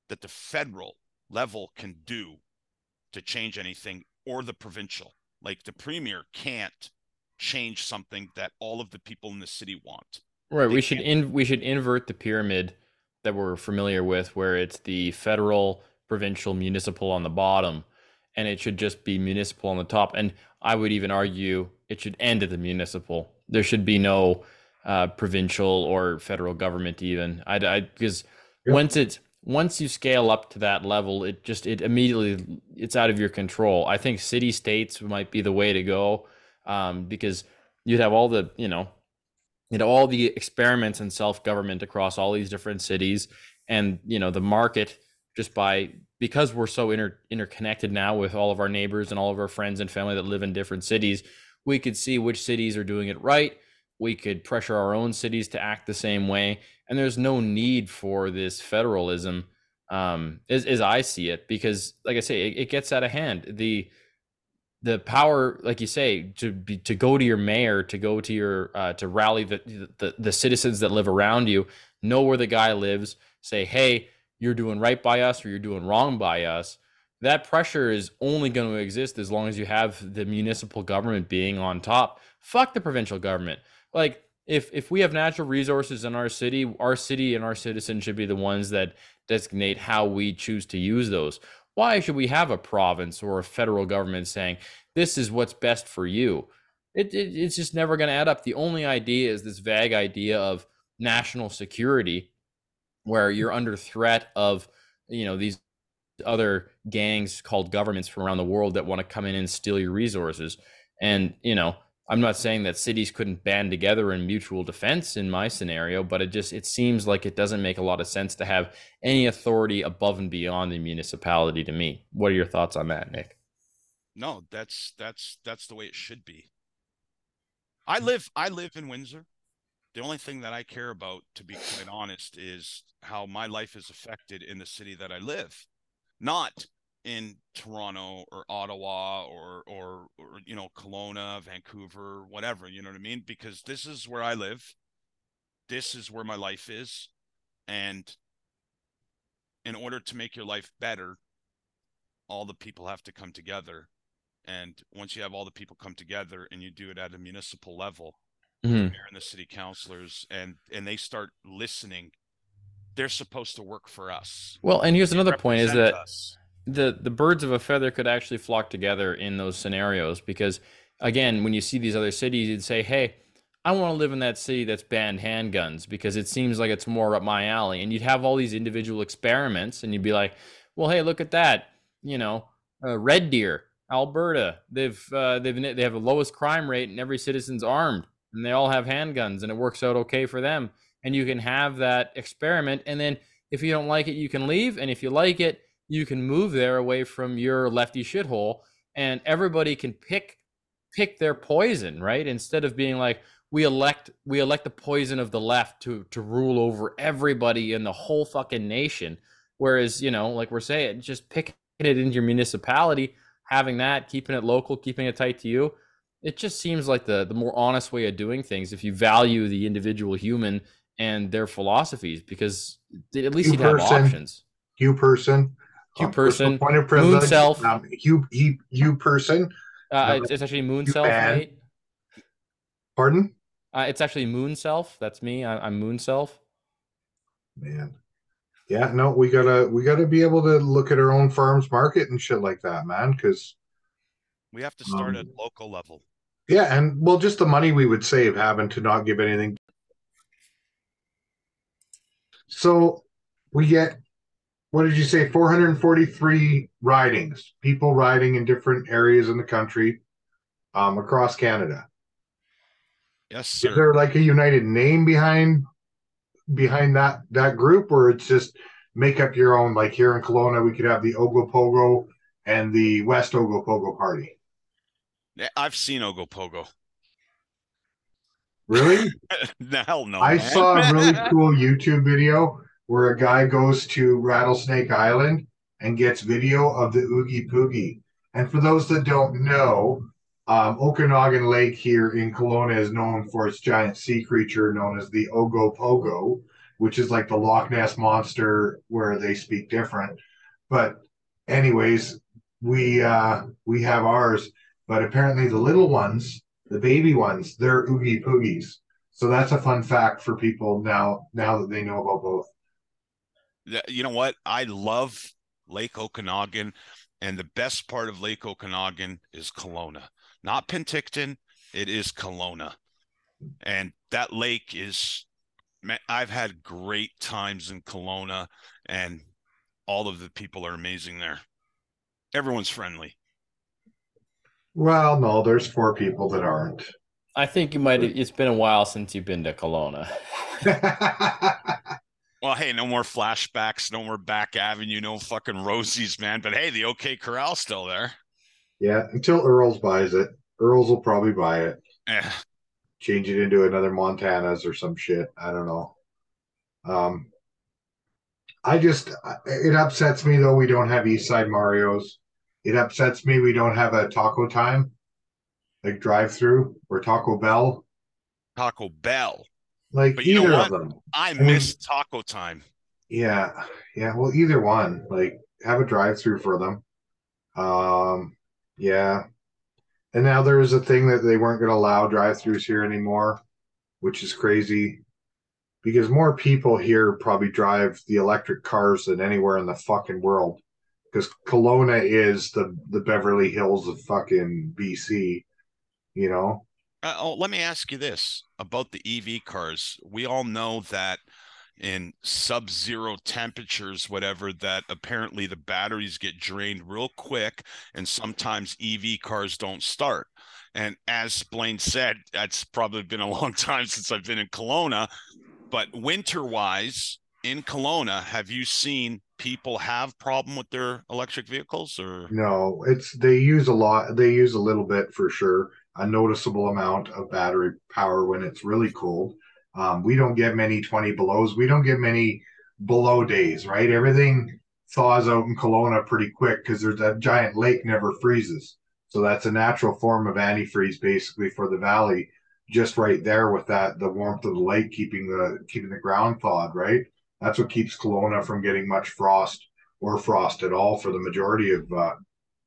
that the federal level can do to change anything, or the provincial. Like, the premier can't change something that all of the people in the city want. Right. They we should in, we should invert the pyramid that we're familiar with, where it's the federal, provincial, municipal on the bottom, and it should just be municipal on the top. And I would even argue it should end at the municipal. There should be no Uh, provincial or federal government, even. I, I because yep. once it's once you scale up to that level, it just it immediately it's out of your control. I think city states might be the way to go, um, because you'd have all the you know, you know all the experiments in self government across all these different cities, and you know the market just by because we're so inter interconnected now with all of our neighbors and all of our friends and family that live in different cities. We could see which cities are doing it right. We could pressure our own cities to act the same way. And there's no need for this federalism, um, as, as I see it, because like I say, it, it gets out of hand. The, the power, like you say, to be, to go to your mayor, to go to your, uh, to rally the, the, the citizens that live around you, know where the guy lives, say, hey, you're doing right by us or you're doing wrong by us. That pressure is only going to exist as long as you have the municipal government being on top. Fuck the provincial government. Like, if, if we have natural resources in our city, our city and our citizens should be the ones that designate how we choose to use those. Why should we have a province or a federal government saying, this is what's best for you. It, it, it's just never going to add up. The only idea is this vague idea of national security, where you're under threat of, you know, these other gangs called governments from around the world that want to come in and steal your resources. And, you know, I'm not saying that cities couldn't band together in mutual defense in my scenario, but it just, it seems like it doesn't make a lot of sense to have any authority above and beyond the municipality to me. What are your thoughts on that, Nick? No, that's, that's, that's the way it should be. I live, I live in Windsor. The only thing that I care about, to be quite honest, is how my life is affected in the city that I live, not in Toronto or Ottawa or, or, or, you know, Kelowna, Vancouver, whatever, you know what I mean? Because this is where I live. This is where my life is. And in order to make your life better, all the people have to come together. And once you have all the people come together and you do it at a municipal level, mm-hmm. the mayor and the city councilors, and, and they start listening, they're supposed to work for us. Well, and here's they another point is that us. the the birds of a feather could actually flock together in those scenarios, because, again, when you see these other cities, you'd say, hey, I want to live in that city that's banned handguns because it seems like it's more up my alley. And you'd have all these individual experiments and you'd be like, well, hey, look at that, you know, uh, Red Deer, Alberta, they've uh, they've they have the lowest crime rate and every citizen's armed and they all have handguns and it works out okay for them. And you can have that experiment, and then if you don't like it, you can leave, and if you like it, you can move there away from your lefty shithole, and everybody can pick pick their poison, right? Instead of being like, we elect we elect the poison of the left to to rule over everybody in the whole fucking nation. Whereas, you know, like we're saying, just picking it into your municipality, having that, keeping it local, keeping it tight to you. It just seems like the, the more honest way of doing things if you value the individual human and their philosophies, because at least you have options. You person. You person. Um, moon self. Um, you, you, you person. Uh, it's, it's actually moon you self, bad. Right? Pardon? Uh, it's actually moon self. That's me. I, I'm moon self. Man. Yeah, no, we gotta we gotta be able to look at our own farm's market and shit like that, man. Because we have to start um, at local level. Yeah, and well, just the money we would save having to not give anything. So we get, what did you say? Four hundred and forty-three ridings, people riding in different areas in the country, um, across Canada. Yes, sir. Is there like a united name behind? behind that that group, or it's just make up your own? Like here in Kelowna, we could have the Ogopogo and the West Ogopogo Party. Yeah, I've seen Ogopogo. Really? Hell no. I man. saw a really cool YouTube video where a guy goes to Rattlesnake Island and gets video of the Oogie Poogie. And for those that don't know, um, Okanagan Lake here in Kelowna is known for its giant sea creature known as the Ogopogo, which is like the Loch Ness monster where they speak different. But anyways, we uh, we have ours, but apparently the little ones, the baby ones, they're Oogie Poogies. So that's a fun fact for people now, now that they know about both. You know what? I love Lake Okanagan, and the best part of Lake Okanagan is Kelowna. Not Penticton, it is Kelowna. And that lake is, man, I've had great times in Kelowna, and all of the people are amazing there. Everyone's friendly. Well, no, there's four people that aren't. I think you might, it's been a while since you've been to Kelowna. Well, hey, no more flashbacks, no more Back Avenue, no fucking Rosie's, man. But hey, the OK Corral's still there. Yeah, until Earl's buys it. Earl's will probably buy it. Eh. Change it into another Montana's or some shit. I don't know. Um, I just, it upsets me, though, we don't have Eastside Mario's. It upsets me we don't have a Taco Time, like drive-through, or Taco Bell. Taco Bell. Like, but either you know of them. I, I miss mean, Taco Time. Yeah, yeah, well, either one. Like, have a drive-through for them. Um... Yeah. And now there is a thing that they weren't going to allow drive-thrus here anymore, which is crazy because more people here probably drive the electric cars than anywhere in the fucking world. because Kelowna is the, the Beverly Hills of fucking B C, you know? Uh, oh, let me ask you this about the E V cars. We all know that in sub-zero temperatures, whatever, that apparently the batteries get drained real quick, and sometimes E V cars don't start. And as Blaine said, that's probably been a long time since I've been in Kelowna, but winter-wise in Kelowna, have you seen people have problem with their electric vehicles? Or no, it's they use a lot. They use a little bit for sure, a noticeable amount of battery power when it's really cold. Um, we don't get many twenty belows. We don't get many below days, right? Everything thaws out in Kelowna pretty quick because there's that giant lake never freezes. So that's a natural form of antifreeze basically for the valley, just right there with that, the warmth of the lake keeping the keeping the ground thawed, right? That's what keeps Kelowna from getting much frost or frost at all for the majority of uh,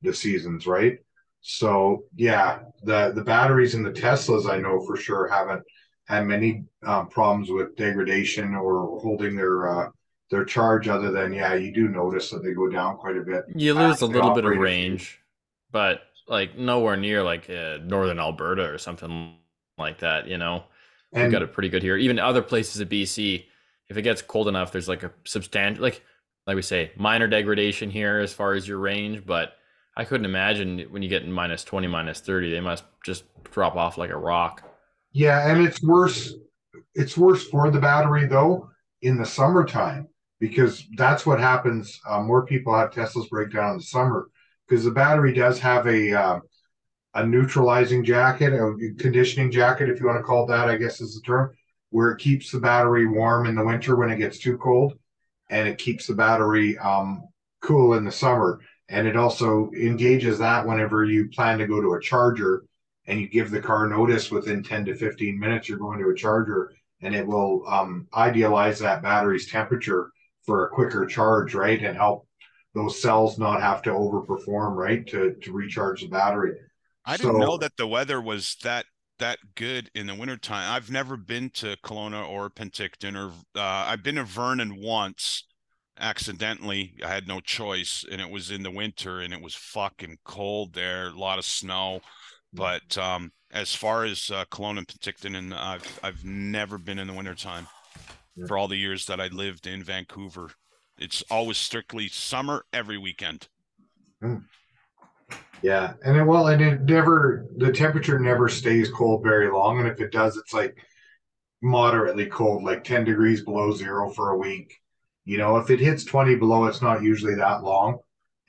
the seasons, right? So yeah, the, the batteries in the Teslas, I know for sure haven't had many uh, problems with degradation or holding their uh, their charge, other than, yeah, you do notice that they go down quite a bit. You lose a little bit of range, but like nowhere near like uh, northern Alberta or something like that, you know? We've got it pretty good here. Even other places in B C, if it gets cold enough, there's like a substantial, like like we say, minor degradation here as far as your range, but I couldn't imagine when you get in minus twenty, minus thirty, they must just drop off like a rock. Yeah, and it's worse. It's worse for the battery though in the summertime, because that's what happens. Uh, more people have Teslas break down in the summer because the battery does have a uh, a neutralizing jacket, a conditioning jacket, if you want to call it that, I guess is the term, where it keeps the battery warm in the winter when it gets too cold, and it keeps the battery um, cool in the summer. And it also engages that whenever you plan to go to a charger, and you give the car notice within ten to fifteen minutes you're going to a charger, and it will um, idealize that battery's temperature for a quicker charge, right? And help those cells not have to overperform, right? To to recharge the battery. I so, didn't know that the weather was that that good in the wintertime. I've never been to Kelowna or Penticton, or uh, I've been to Vernon once. Accidentally, I had no choice, and it was in the winter, and it was fucking cold there, a lot of snow. But um, as far as uh, Kelowna and Penticton, and I've I've never been in the wintertime for all the years that I lived in Vancouver. It's always strictly summer every weekend. Yeah, and it, well, and it never the temperature never stays cold very long, and if it does, it's like moderately cold, like ten degrees below zero for a week. You know, if it hits twenty below, it's not usually that long.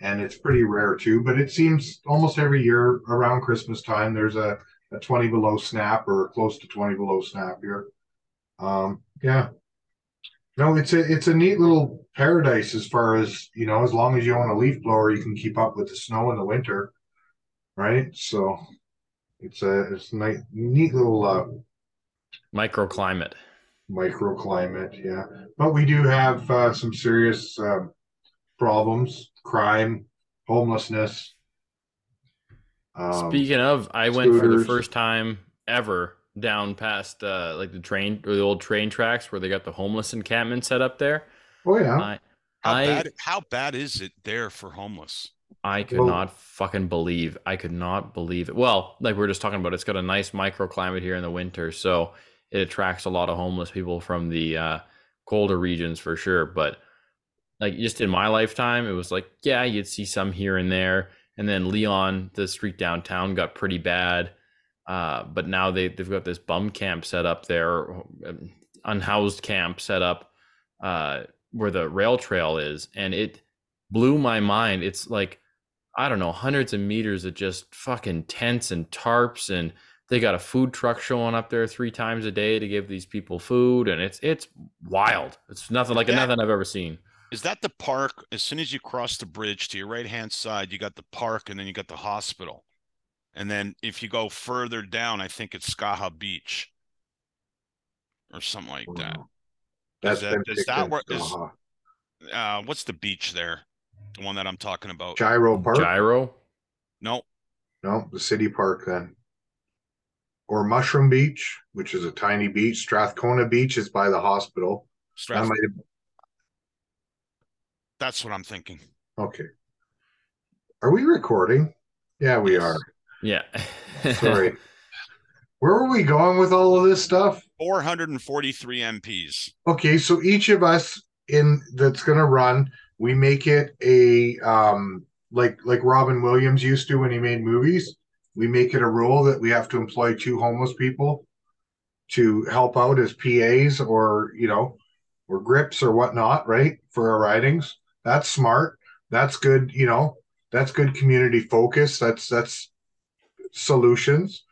And it's pretty rare too, but it seems almost every year around Christmas time, there's a, a twenty below snap or close to twenty below snap here. Um, yeah. No, it's a, it's a neat little paradise as far as, you know, as long as you own a leaf blower, you can keep up with the snow in the winter. Right. So it's a, it's a nice, neat little uh, microclimate. Microclimate. Yeah. But we do have uh, some serious uh, problems. Crime, homelessness. Um, Speaking of, I scooters. went for the first time ever down past uh, like the train or the old train tracks where they got the homeless encampment set up there. Oh yeah. I, how, I, bad, how bad is it there for homeless? I could well, not fucking believe. I could not believe it. Well, like we were just talking about, it's got a nice microclimate here in the winter, so it attracts a lot of homeless people from the uh, colder regions for sure, but. Like just in my lifetime, it was like, yeah, you'd see some here and there. And then Leon, the street downtown got pretty bad. Uh, but now they, they've got this bum camp set up there, unhoused camp set up uh, where the rail trail is. And it blew my mind. It's like, I don't know, hundreds of meters of just fucking tents and tarps. And they got a food truck showing up there three times a day to give these people food. And it's it's wild. It's nothing like yeah. nothing I've ever seen. Is that the park? As soon as you cross the bridge to your right-hand side, you got the park, and then you got the hospital. And then if you go further down, I think it's Skaha Beach or something like that. That's is that, is that where is, uh, what's the beach there? The one that I'm talking about. Gyro Park? Gyro? No. No, the city park then. Or Mushroom Beach, which is a tiny beach. Strathcona Beach is by the hospital. Strathcona. That's what I'm thinking. Okay. Are we recording? Yeah, we yes. are. Yeah. Sorry. Where were we going with all of this stuff? four hundred forty-three M Ps. Okay, so each of us in that's going to run, we make it a, um, like like Robin Williams used to when he made movies, we make it a rule that we have to employ two homeless people to help out as P As or, you know, or grips or whatnot, right, for our ridings. That's smart. That's good, you know. That's good community focus. That's that's solutions.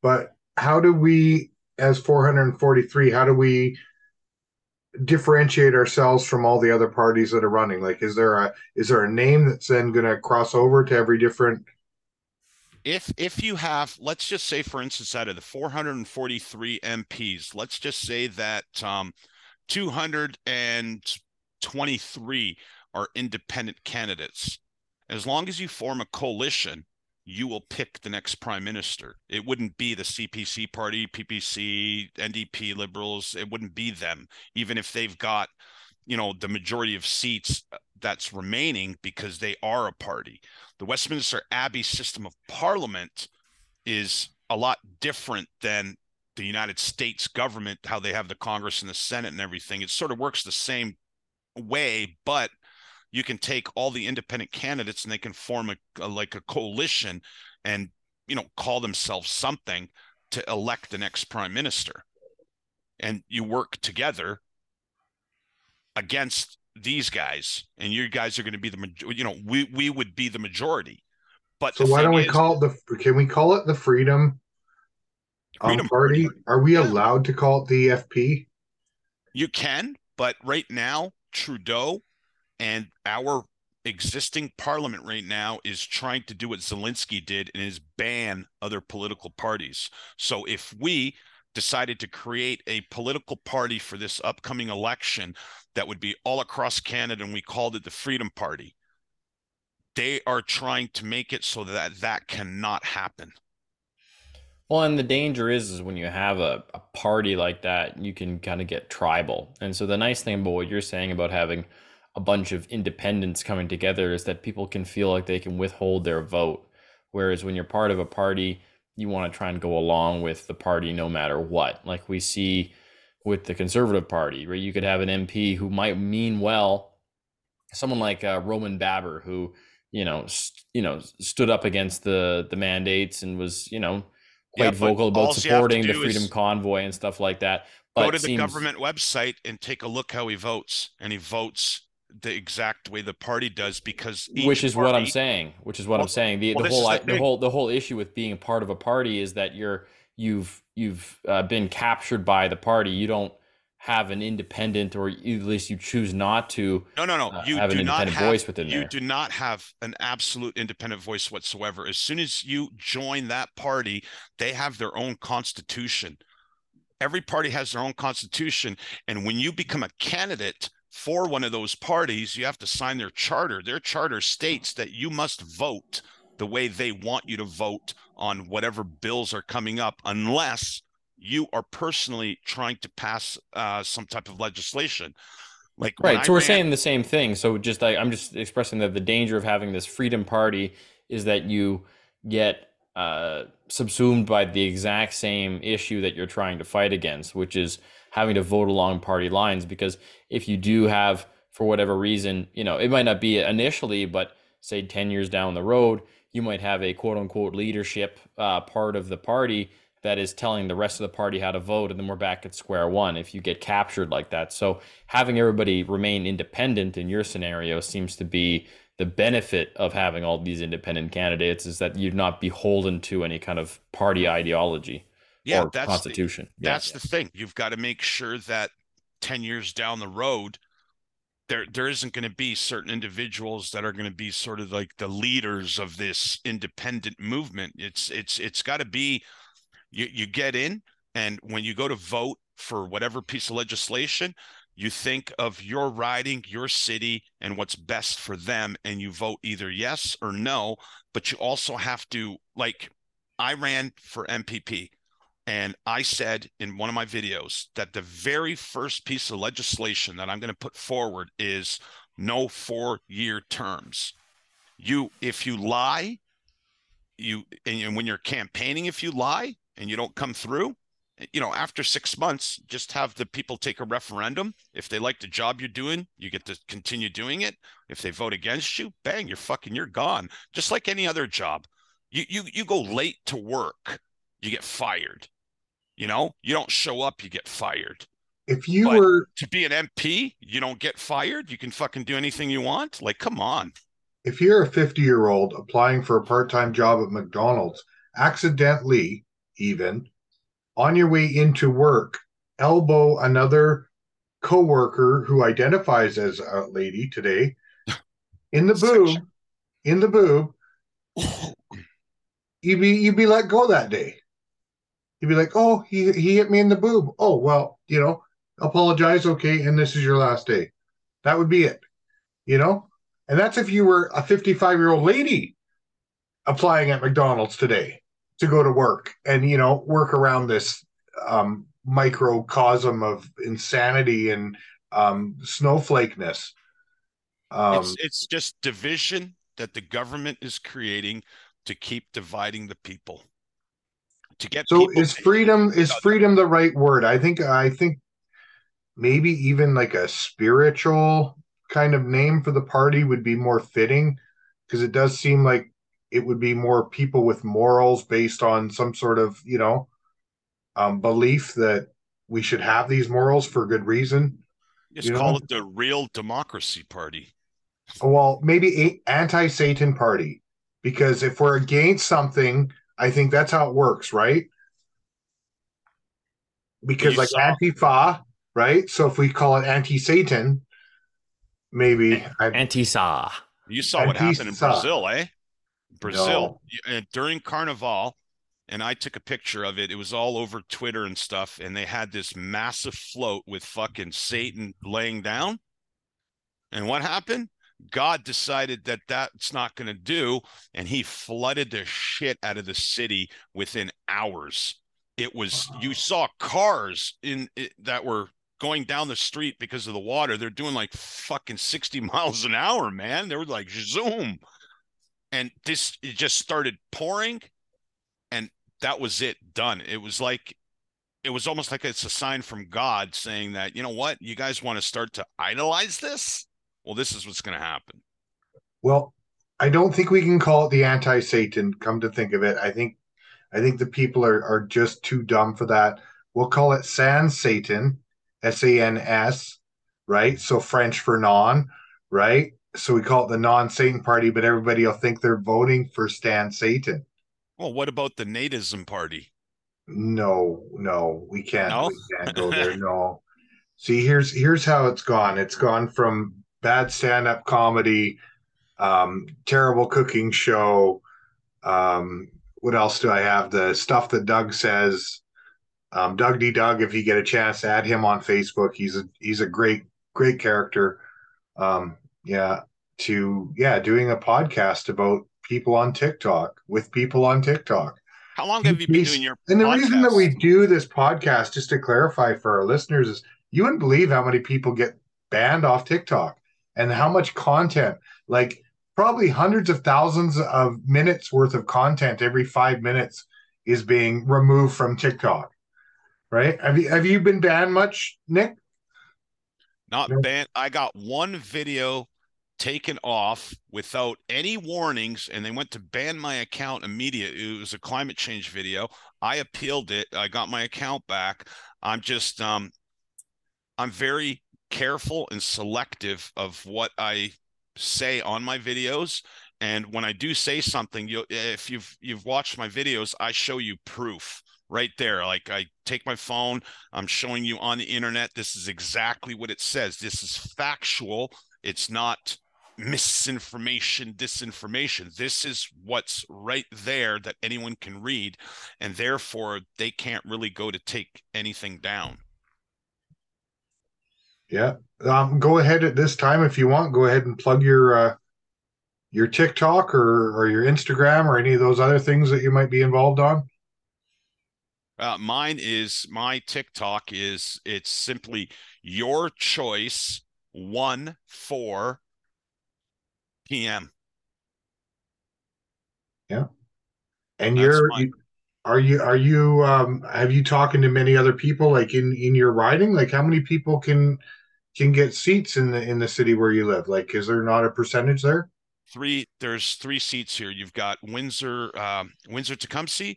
But how do we, as four hundred forty-three, how do we differentiate ourselves from all the other parties that are running? Like, is there a is there a name that's then going to cross over to every different? If if you have, let's just say, for instance, out of the four hundred forty-three M Ps, let's just say that um, two hundred twenty-three are independent candidates. As long as you form a coalition, you will pick the next prime minister. It wouldn't be the C P C party, P P C, N D P, Liberals. It wouldn't be them, even if they've got, you know, the majority of seats that's remaining because they are a party. The Westminster Abbey system of parliament is a lot different than the United States government, how they have the Congress and the Senate and everything. It sort of works the same way, but you can take all the independent candidates and they can form a, a like a coalition and, you know, call themselves something to elect the next prime minister. And you work together against these guys, and you guys are going to be the, you know, we, we would be the majority. But so why don't we is, call it the, can we call it the Freedom, Freedom um, Party? Party? Are we yeah. allowed to call it the E F P? You can, but right now, Trudeau and our existing parliament right now is trying to do what Zelensky did and is ban other political parties. So if we decided to create a political party for this upcoming election that would be all across Canada, and we called it the Freedom Party, they are trying to make it so that that cannot happen. Well, and the danger is, is when you have a, a party like that, you can kind of get tribal. And so the nice thing about what you're saying about having a bunch of independents coming together is that people can feel like they can withhold their vote. Whereas when you're part of a party, you want to try and go along with the party no matter what. Like we see with the Conservative Party, where you could have an M P who might mean well, someone like uh, Roman Baber, who, you know, st- you know, stood up against the, the mandates and was, you know, quite yeah, vocal about supporting the Freedom is- Convoy and stuff like that. But go to the seems- government website and take a look how he votes, and he votes the exact way the party does, because which is party, what I'm saying which is what well, I'm saying the, well, the whole the, the whole the whole issue with being a part of a party is that you're you've you've uh, been captured by the party. You don't have an independent, or at least you choose not to no no no uh, you have do an not independent have, voice within you there. Do not have an absolute independent voice whatsoever. As soon as you join that party, they have their own constitution. Every party has their own constitution, and when you become a candidate for one of those parties, you have to sign their charter. Their charter states that you must vote the way they want you to vote on whatever bills are coming up, unless you are personally trying to pass uh, some type of legislation. Like right, so we're ran- saying the same thing. So just I, I'm just expressing that the danger of having this Freedom Party is that you get uh, subsumed by the exact same issue that you're trying to fight against, which is having to vote along party lines. Because if you do have, for whatever reason, you know, it might not be initially, but say ten years down the road, you might have a quote unquote leadership uh, part of the party that is telling the rest of the party how to vote. And then we're back at square one if you get captured like that. So having everybody remain independent in your scenario seems to be the benefit of having all these independent candidates, is that you're not beholden to any kind of party ideology. Yeah, that's constitution. The, yeah, that's yeah. the thing. You've got to make sure that ten years down the road, there there isn't going to be certain individuals that are going to be sort of like the leaders of this independent movement. It's it's it's got to be you, you get in, and when you go to vote for whatever piece of legislation, you think of your riding, your city, and what's best for them, and you vote either yes or no. But you also have to, like, I ran for M P P. And I said in one of my videos that the very first piece of legislation that I'm going to put forward is no four-year terms. you if you lie, you and, and when you're campaigning, if you lie and you don't come through, you know, after six months, just have the people take a referendum. If they like the job you're doing, you get to continue doing it. If they vote against you, bang, you're fucking, you're gone. Just like any other job. You you you go late to work, you get fired. You know, you don't show up, you get fired. If you but were to be an M P, you don't get fired. You can fucking do anything you want. Like, come on. If you're a fifty-year-old applying for a part-time job at McDonald's, accidentally, even on your way into work, elbow another coworker who identifies as a lady today in the boob, in the boob, you'd be you'd be let go that day. You'd be like, oh, he he hit me in the boob. Oh, well, you know. Apologize, okay, and this is your last day. That would be it, you know? And that's if you were a fifty-five-year-old lady applying at McDonald's today to go to work and, you know, work around this um, microcosm of insanity and um, snowflakeness. Um, it's, it's just division that the government is creating to keep dividing the people. To get so people is freedom is freedom the right word? I think I think maybe even like a spiritual kind of name for the party would be more fitting, because it does seem like it would be more people with morals based on some sort of, you know, um, belief that we should have these morals for good reason. Just you call know? it the Real Democracy Party. Well, maybe anti-Satan party, because if we're against something, I think that's how it works, right? Because like Antifa, right? So if we call it anti-Satan, maybe Antifa. You saw Antifa. What happened in Brazil, eh? Brazil no. during Carnival, and I took a picture of it. It was all over Twitter and stuff, and they had this massive float with fucking Satan laying down. And what happened? God decided that that's not going to do, and he flooded the shit out of the city within hours. It was wow. You saw cars in it that were going down the street because of the water. They're doing like fucking sixty miles an hour, man. They were like zoom, and this it just started pouring, and that was it. Done. It was like it was almost like it's a sign from God saying that, you know what, you guys want to start to idolize this. Well, this is what's going to happen. Well, I don't think we can call it the anti-Satan, come to think of it. I think I think the people are, are just too dumb for that. We'll call it Sans Satan, S A N S, right? So French for non, right? So we call it the non-Satan party, but everybody will think they're voting for Sans Satan. Well, what about the Natism party? No, no, we can't, no? We can't go there, no. See, here's here's how it's gone. It's gone from bad stand-up comedy, um, terrible cooking show. Um, what else do I have? The stuff that Doug says, um, Doug D. Doug. If you get a chance, add him on Facebook. He's a he's a great great character. Um, yeah, to yeah, doing a podcast about people on TikTok with people on TikTok. How long have you been doing your podcast? And the reason that we do this podcast, just to clarify for our listeners, is you wouldn't believe how many people get banned off TikTok. And how much content, like probably hundreds of thousands of minutes worth of content every five minutes is being removed from TikTok, right? Have you, have you been banned much, Nick? Not no. banned. I got one video taken off without any warnings, and they went to ban my account immediately. It was a climate change video. I appealed it. I got my account back. I'm just, um, I'm very... careful and selective of what I say on my videos, and when I do say something, you if you've you've watched my videos, I show you proof right there. Like I take my phone, I'm showing you on the internet, this is exactly what it says. This is factual. It's not misinformation, disinformation. This is what's right there that anyone can read, and therefore they can't really go to take anything down. Yeah, um, go ahead at this time if you want. Go ahead and plug your uh, your TikTok or, or your Instagram or any of those other things that you might be involved on. Uh, mine is my TikTok is it's simply Your Choice one four P M Yeah. And That's you're, you, are you, are you, um, have you talking to many other people, like in, in your riding? Like how many people can, can get seats in the, in the city where you live? Like, is there not a percentage there? Three, there's three seats here. You've got Windsor, um, Windsor Tecumseh,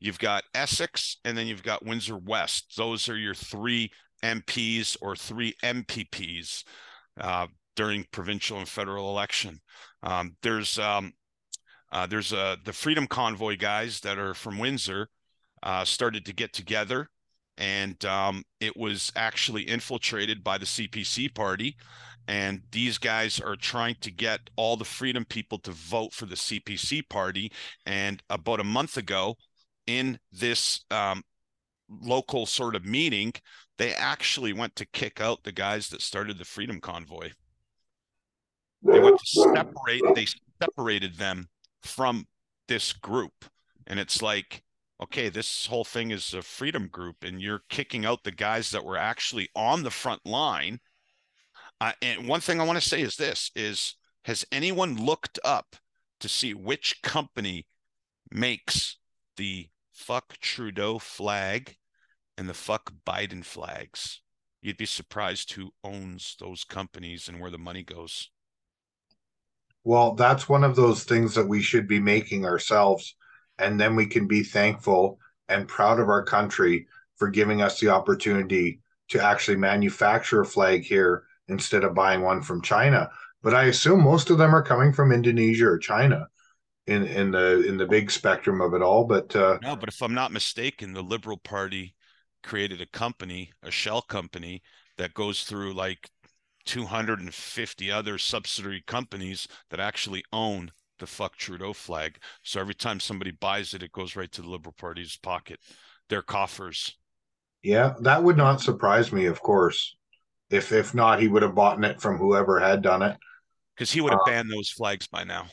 you've got Essex, and then you've got Windsor West. Those are your three M Ps or three M P Ps uh, during provincial and federal election. Um, there's um, uh, there's uh, the Freedom Convoy guys that are from Windsor uh, started to get together, and um, it was actually infiltrated by the C P C party. And these guys are trying to get all the Freedom people to vote for the C P C party. And about a month ago, in this um, local sort of meeting, they actually went to kick out the guys that started the Freedom Convoy. They went to separate, they separated them from this group. And it's like, okay, this whole thing is a freedom group, and you're kicking out the guys that were actually on the front line. Uh, and one thing I want to say is this, is has anyone looked up to see which company makes the fuck Trudeau flag and the fuck Biden flags? You'd be surprised who owns those companies and where the money goes. Well, that's one of those things that we should be making ourselves, and then we can be thankful and proud of our country for giving us the opportunity to actually manufacture a flag here instead of buying one from China. But I assume most of them are coming from Indonesia or China in, in the in the big spectrum of it all. But uh, no, but if I'm not mistaken, the Liberal Party created a company, a shell company, that goes through like two hundred fifty other subsidiary companies that actually own the fuck Trudeau flag. So every time somebody buys it, it goes right to the Liberal Party's pocket, their coffers. Yeah, that would not surprise me, of course. If if not, he would have bought it from whoever had done it. Because he would have uh, banned those flags by now.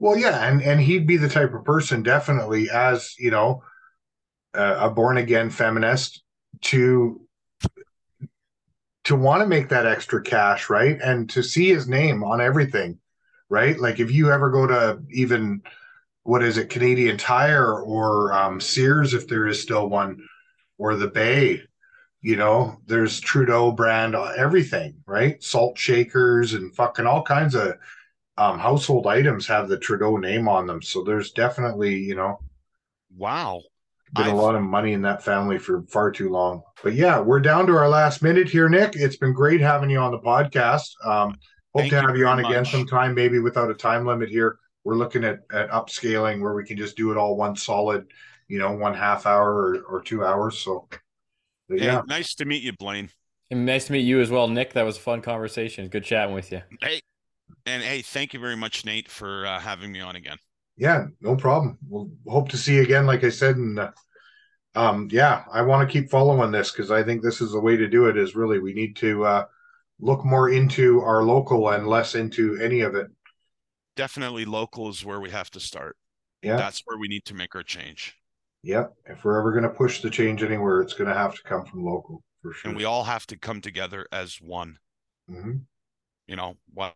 Well, yeah, and, and he'd be the type of person, definitely, as, you know, uh, a born-again feminist, to to want to make that extra cash, right? And to see his name on everything, right? Like, if you ever go to even, what is it, Canadian Tire or um, Sears, if there is still one, or the Bay, you know, there's Trudeau brand on everything, right? Salt shakers and fucking all kinds of um, household items have the Trudeau name on them. So there's definitely, you know, wow, been I've... a lot of money in that family for far too long. But yeah, we're down to our last minute here, Nick. It's been great having you on the podcast. Um, hope Thank to have you, you on much. again sometime, maybe without a time limit here. We're looking at, at upscaling where we can just do it all one solid, you know, one half hour or, or two hours. So. Hey, yeah. Nice to meet you, Blaine. And nice to meet you as well, Nick. That was a fun conversation. Good chatting with you. Hey, and hey, thank you very much, Nate, for uh, having me on again. Yeah, no problem. We'll hope to see you again, like I said. And uh, um, yeah, I want to keep following this because I think this is the way to do it. Is really we need to uh, look more into our local and less into any of it. Definitely, local is where we have to start. Yeah, that's where we need to make our change. Yep. If we're ever going to push the change anywhere, it's going to have to come from local, for sure. And we all have to come together as one. Mm-hmm. You know, while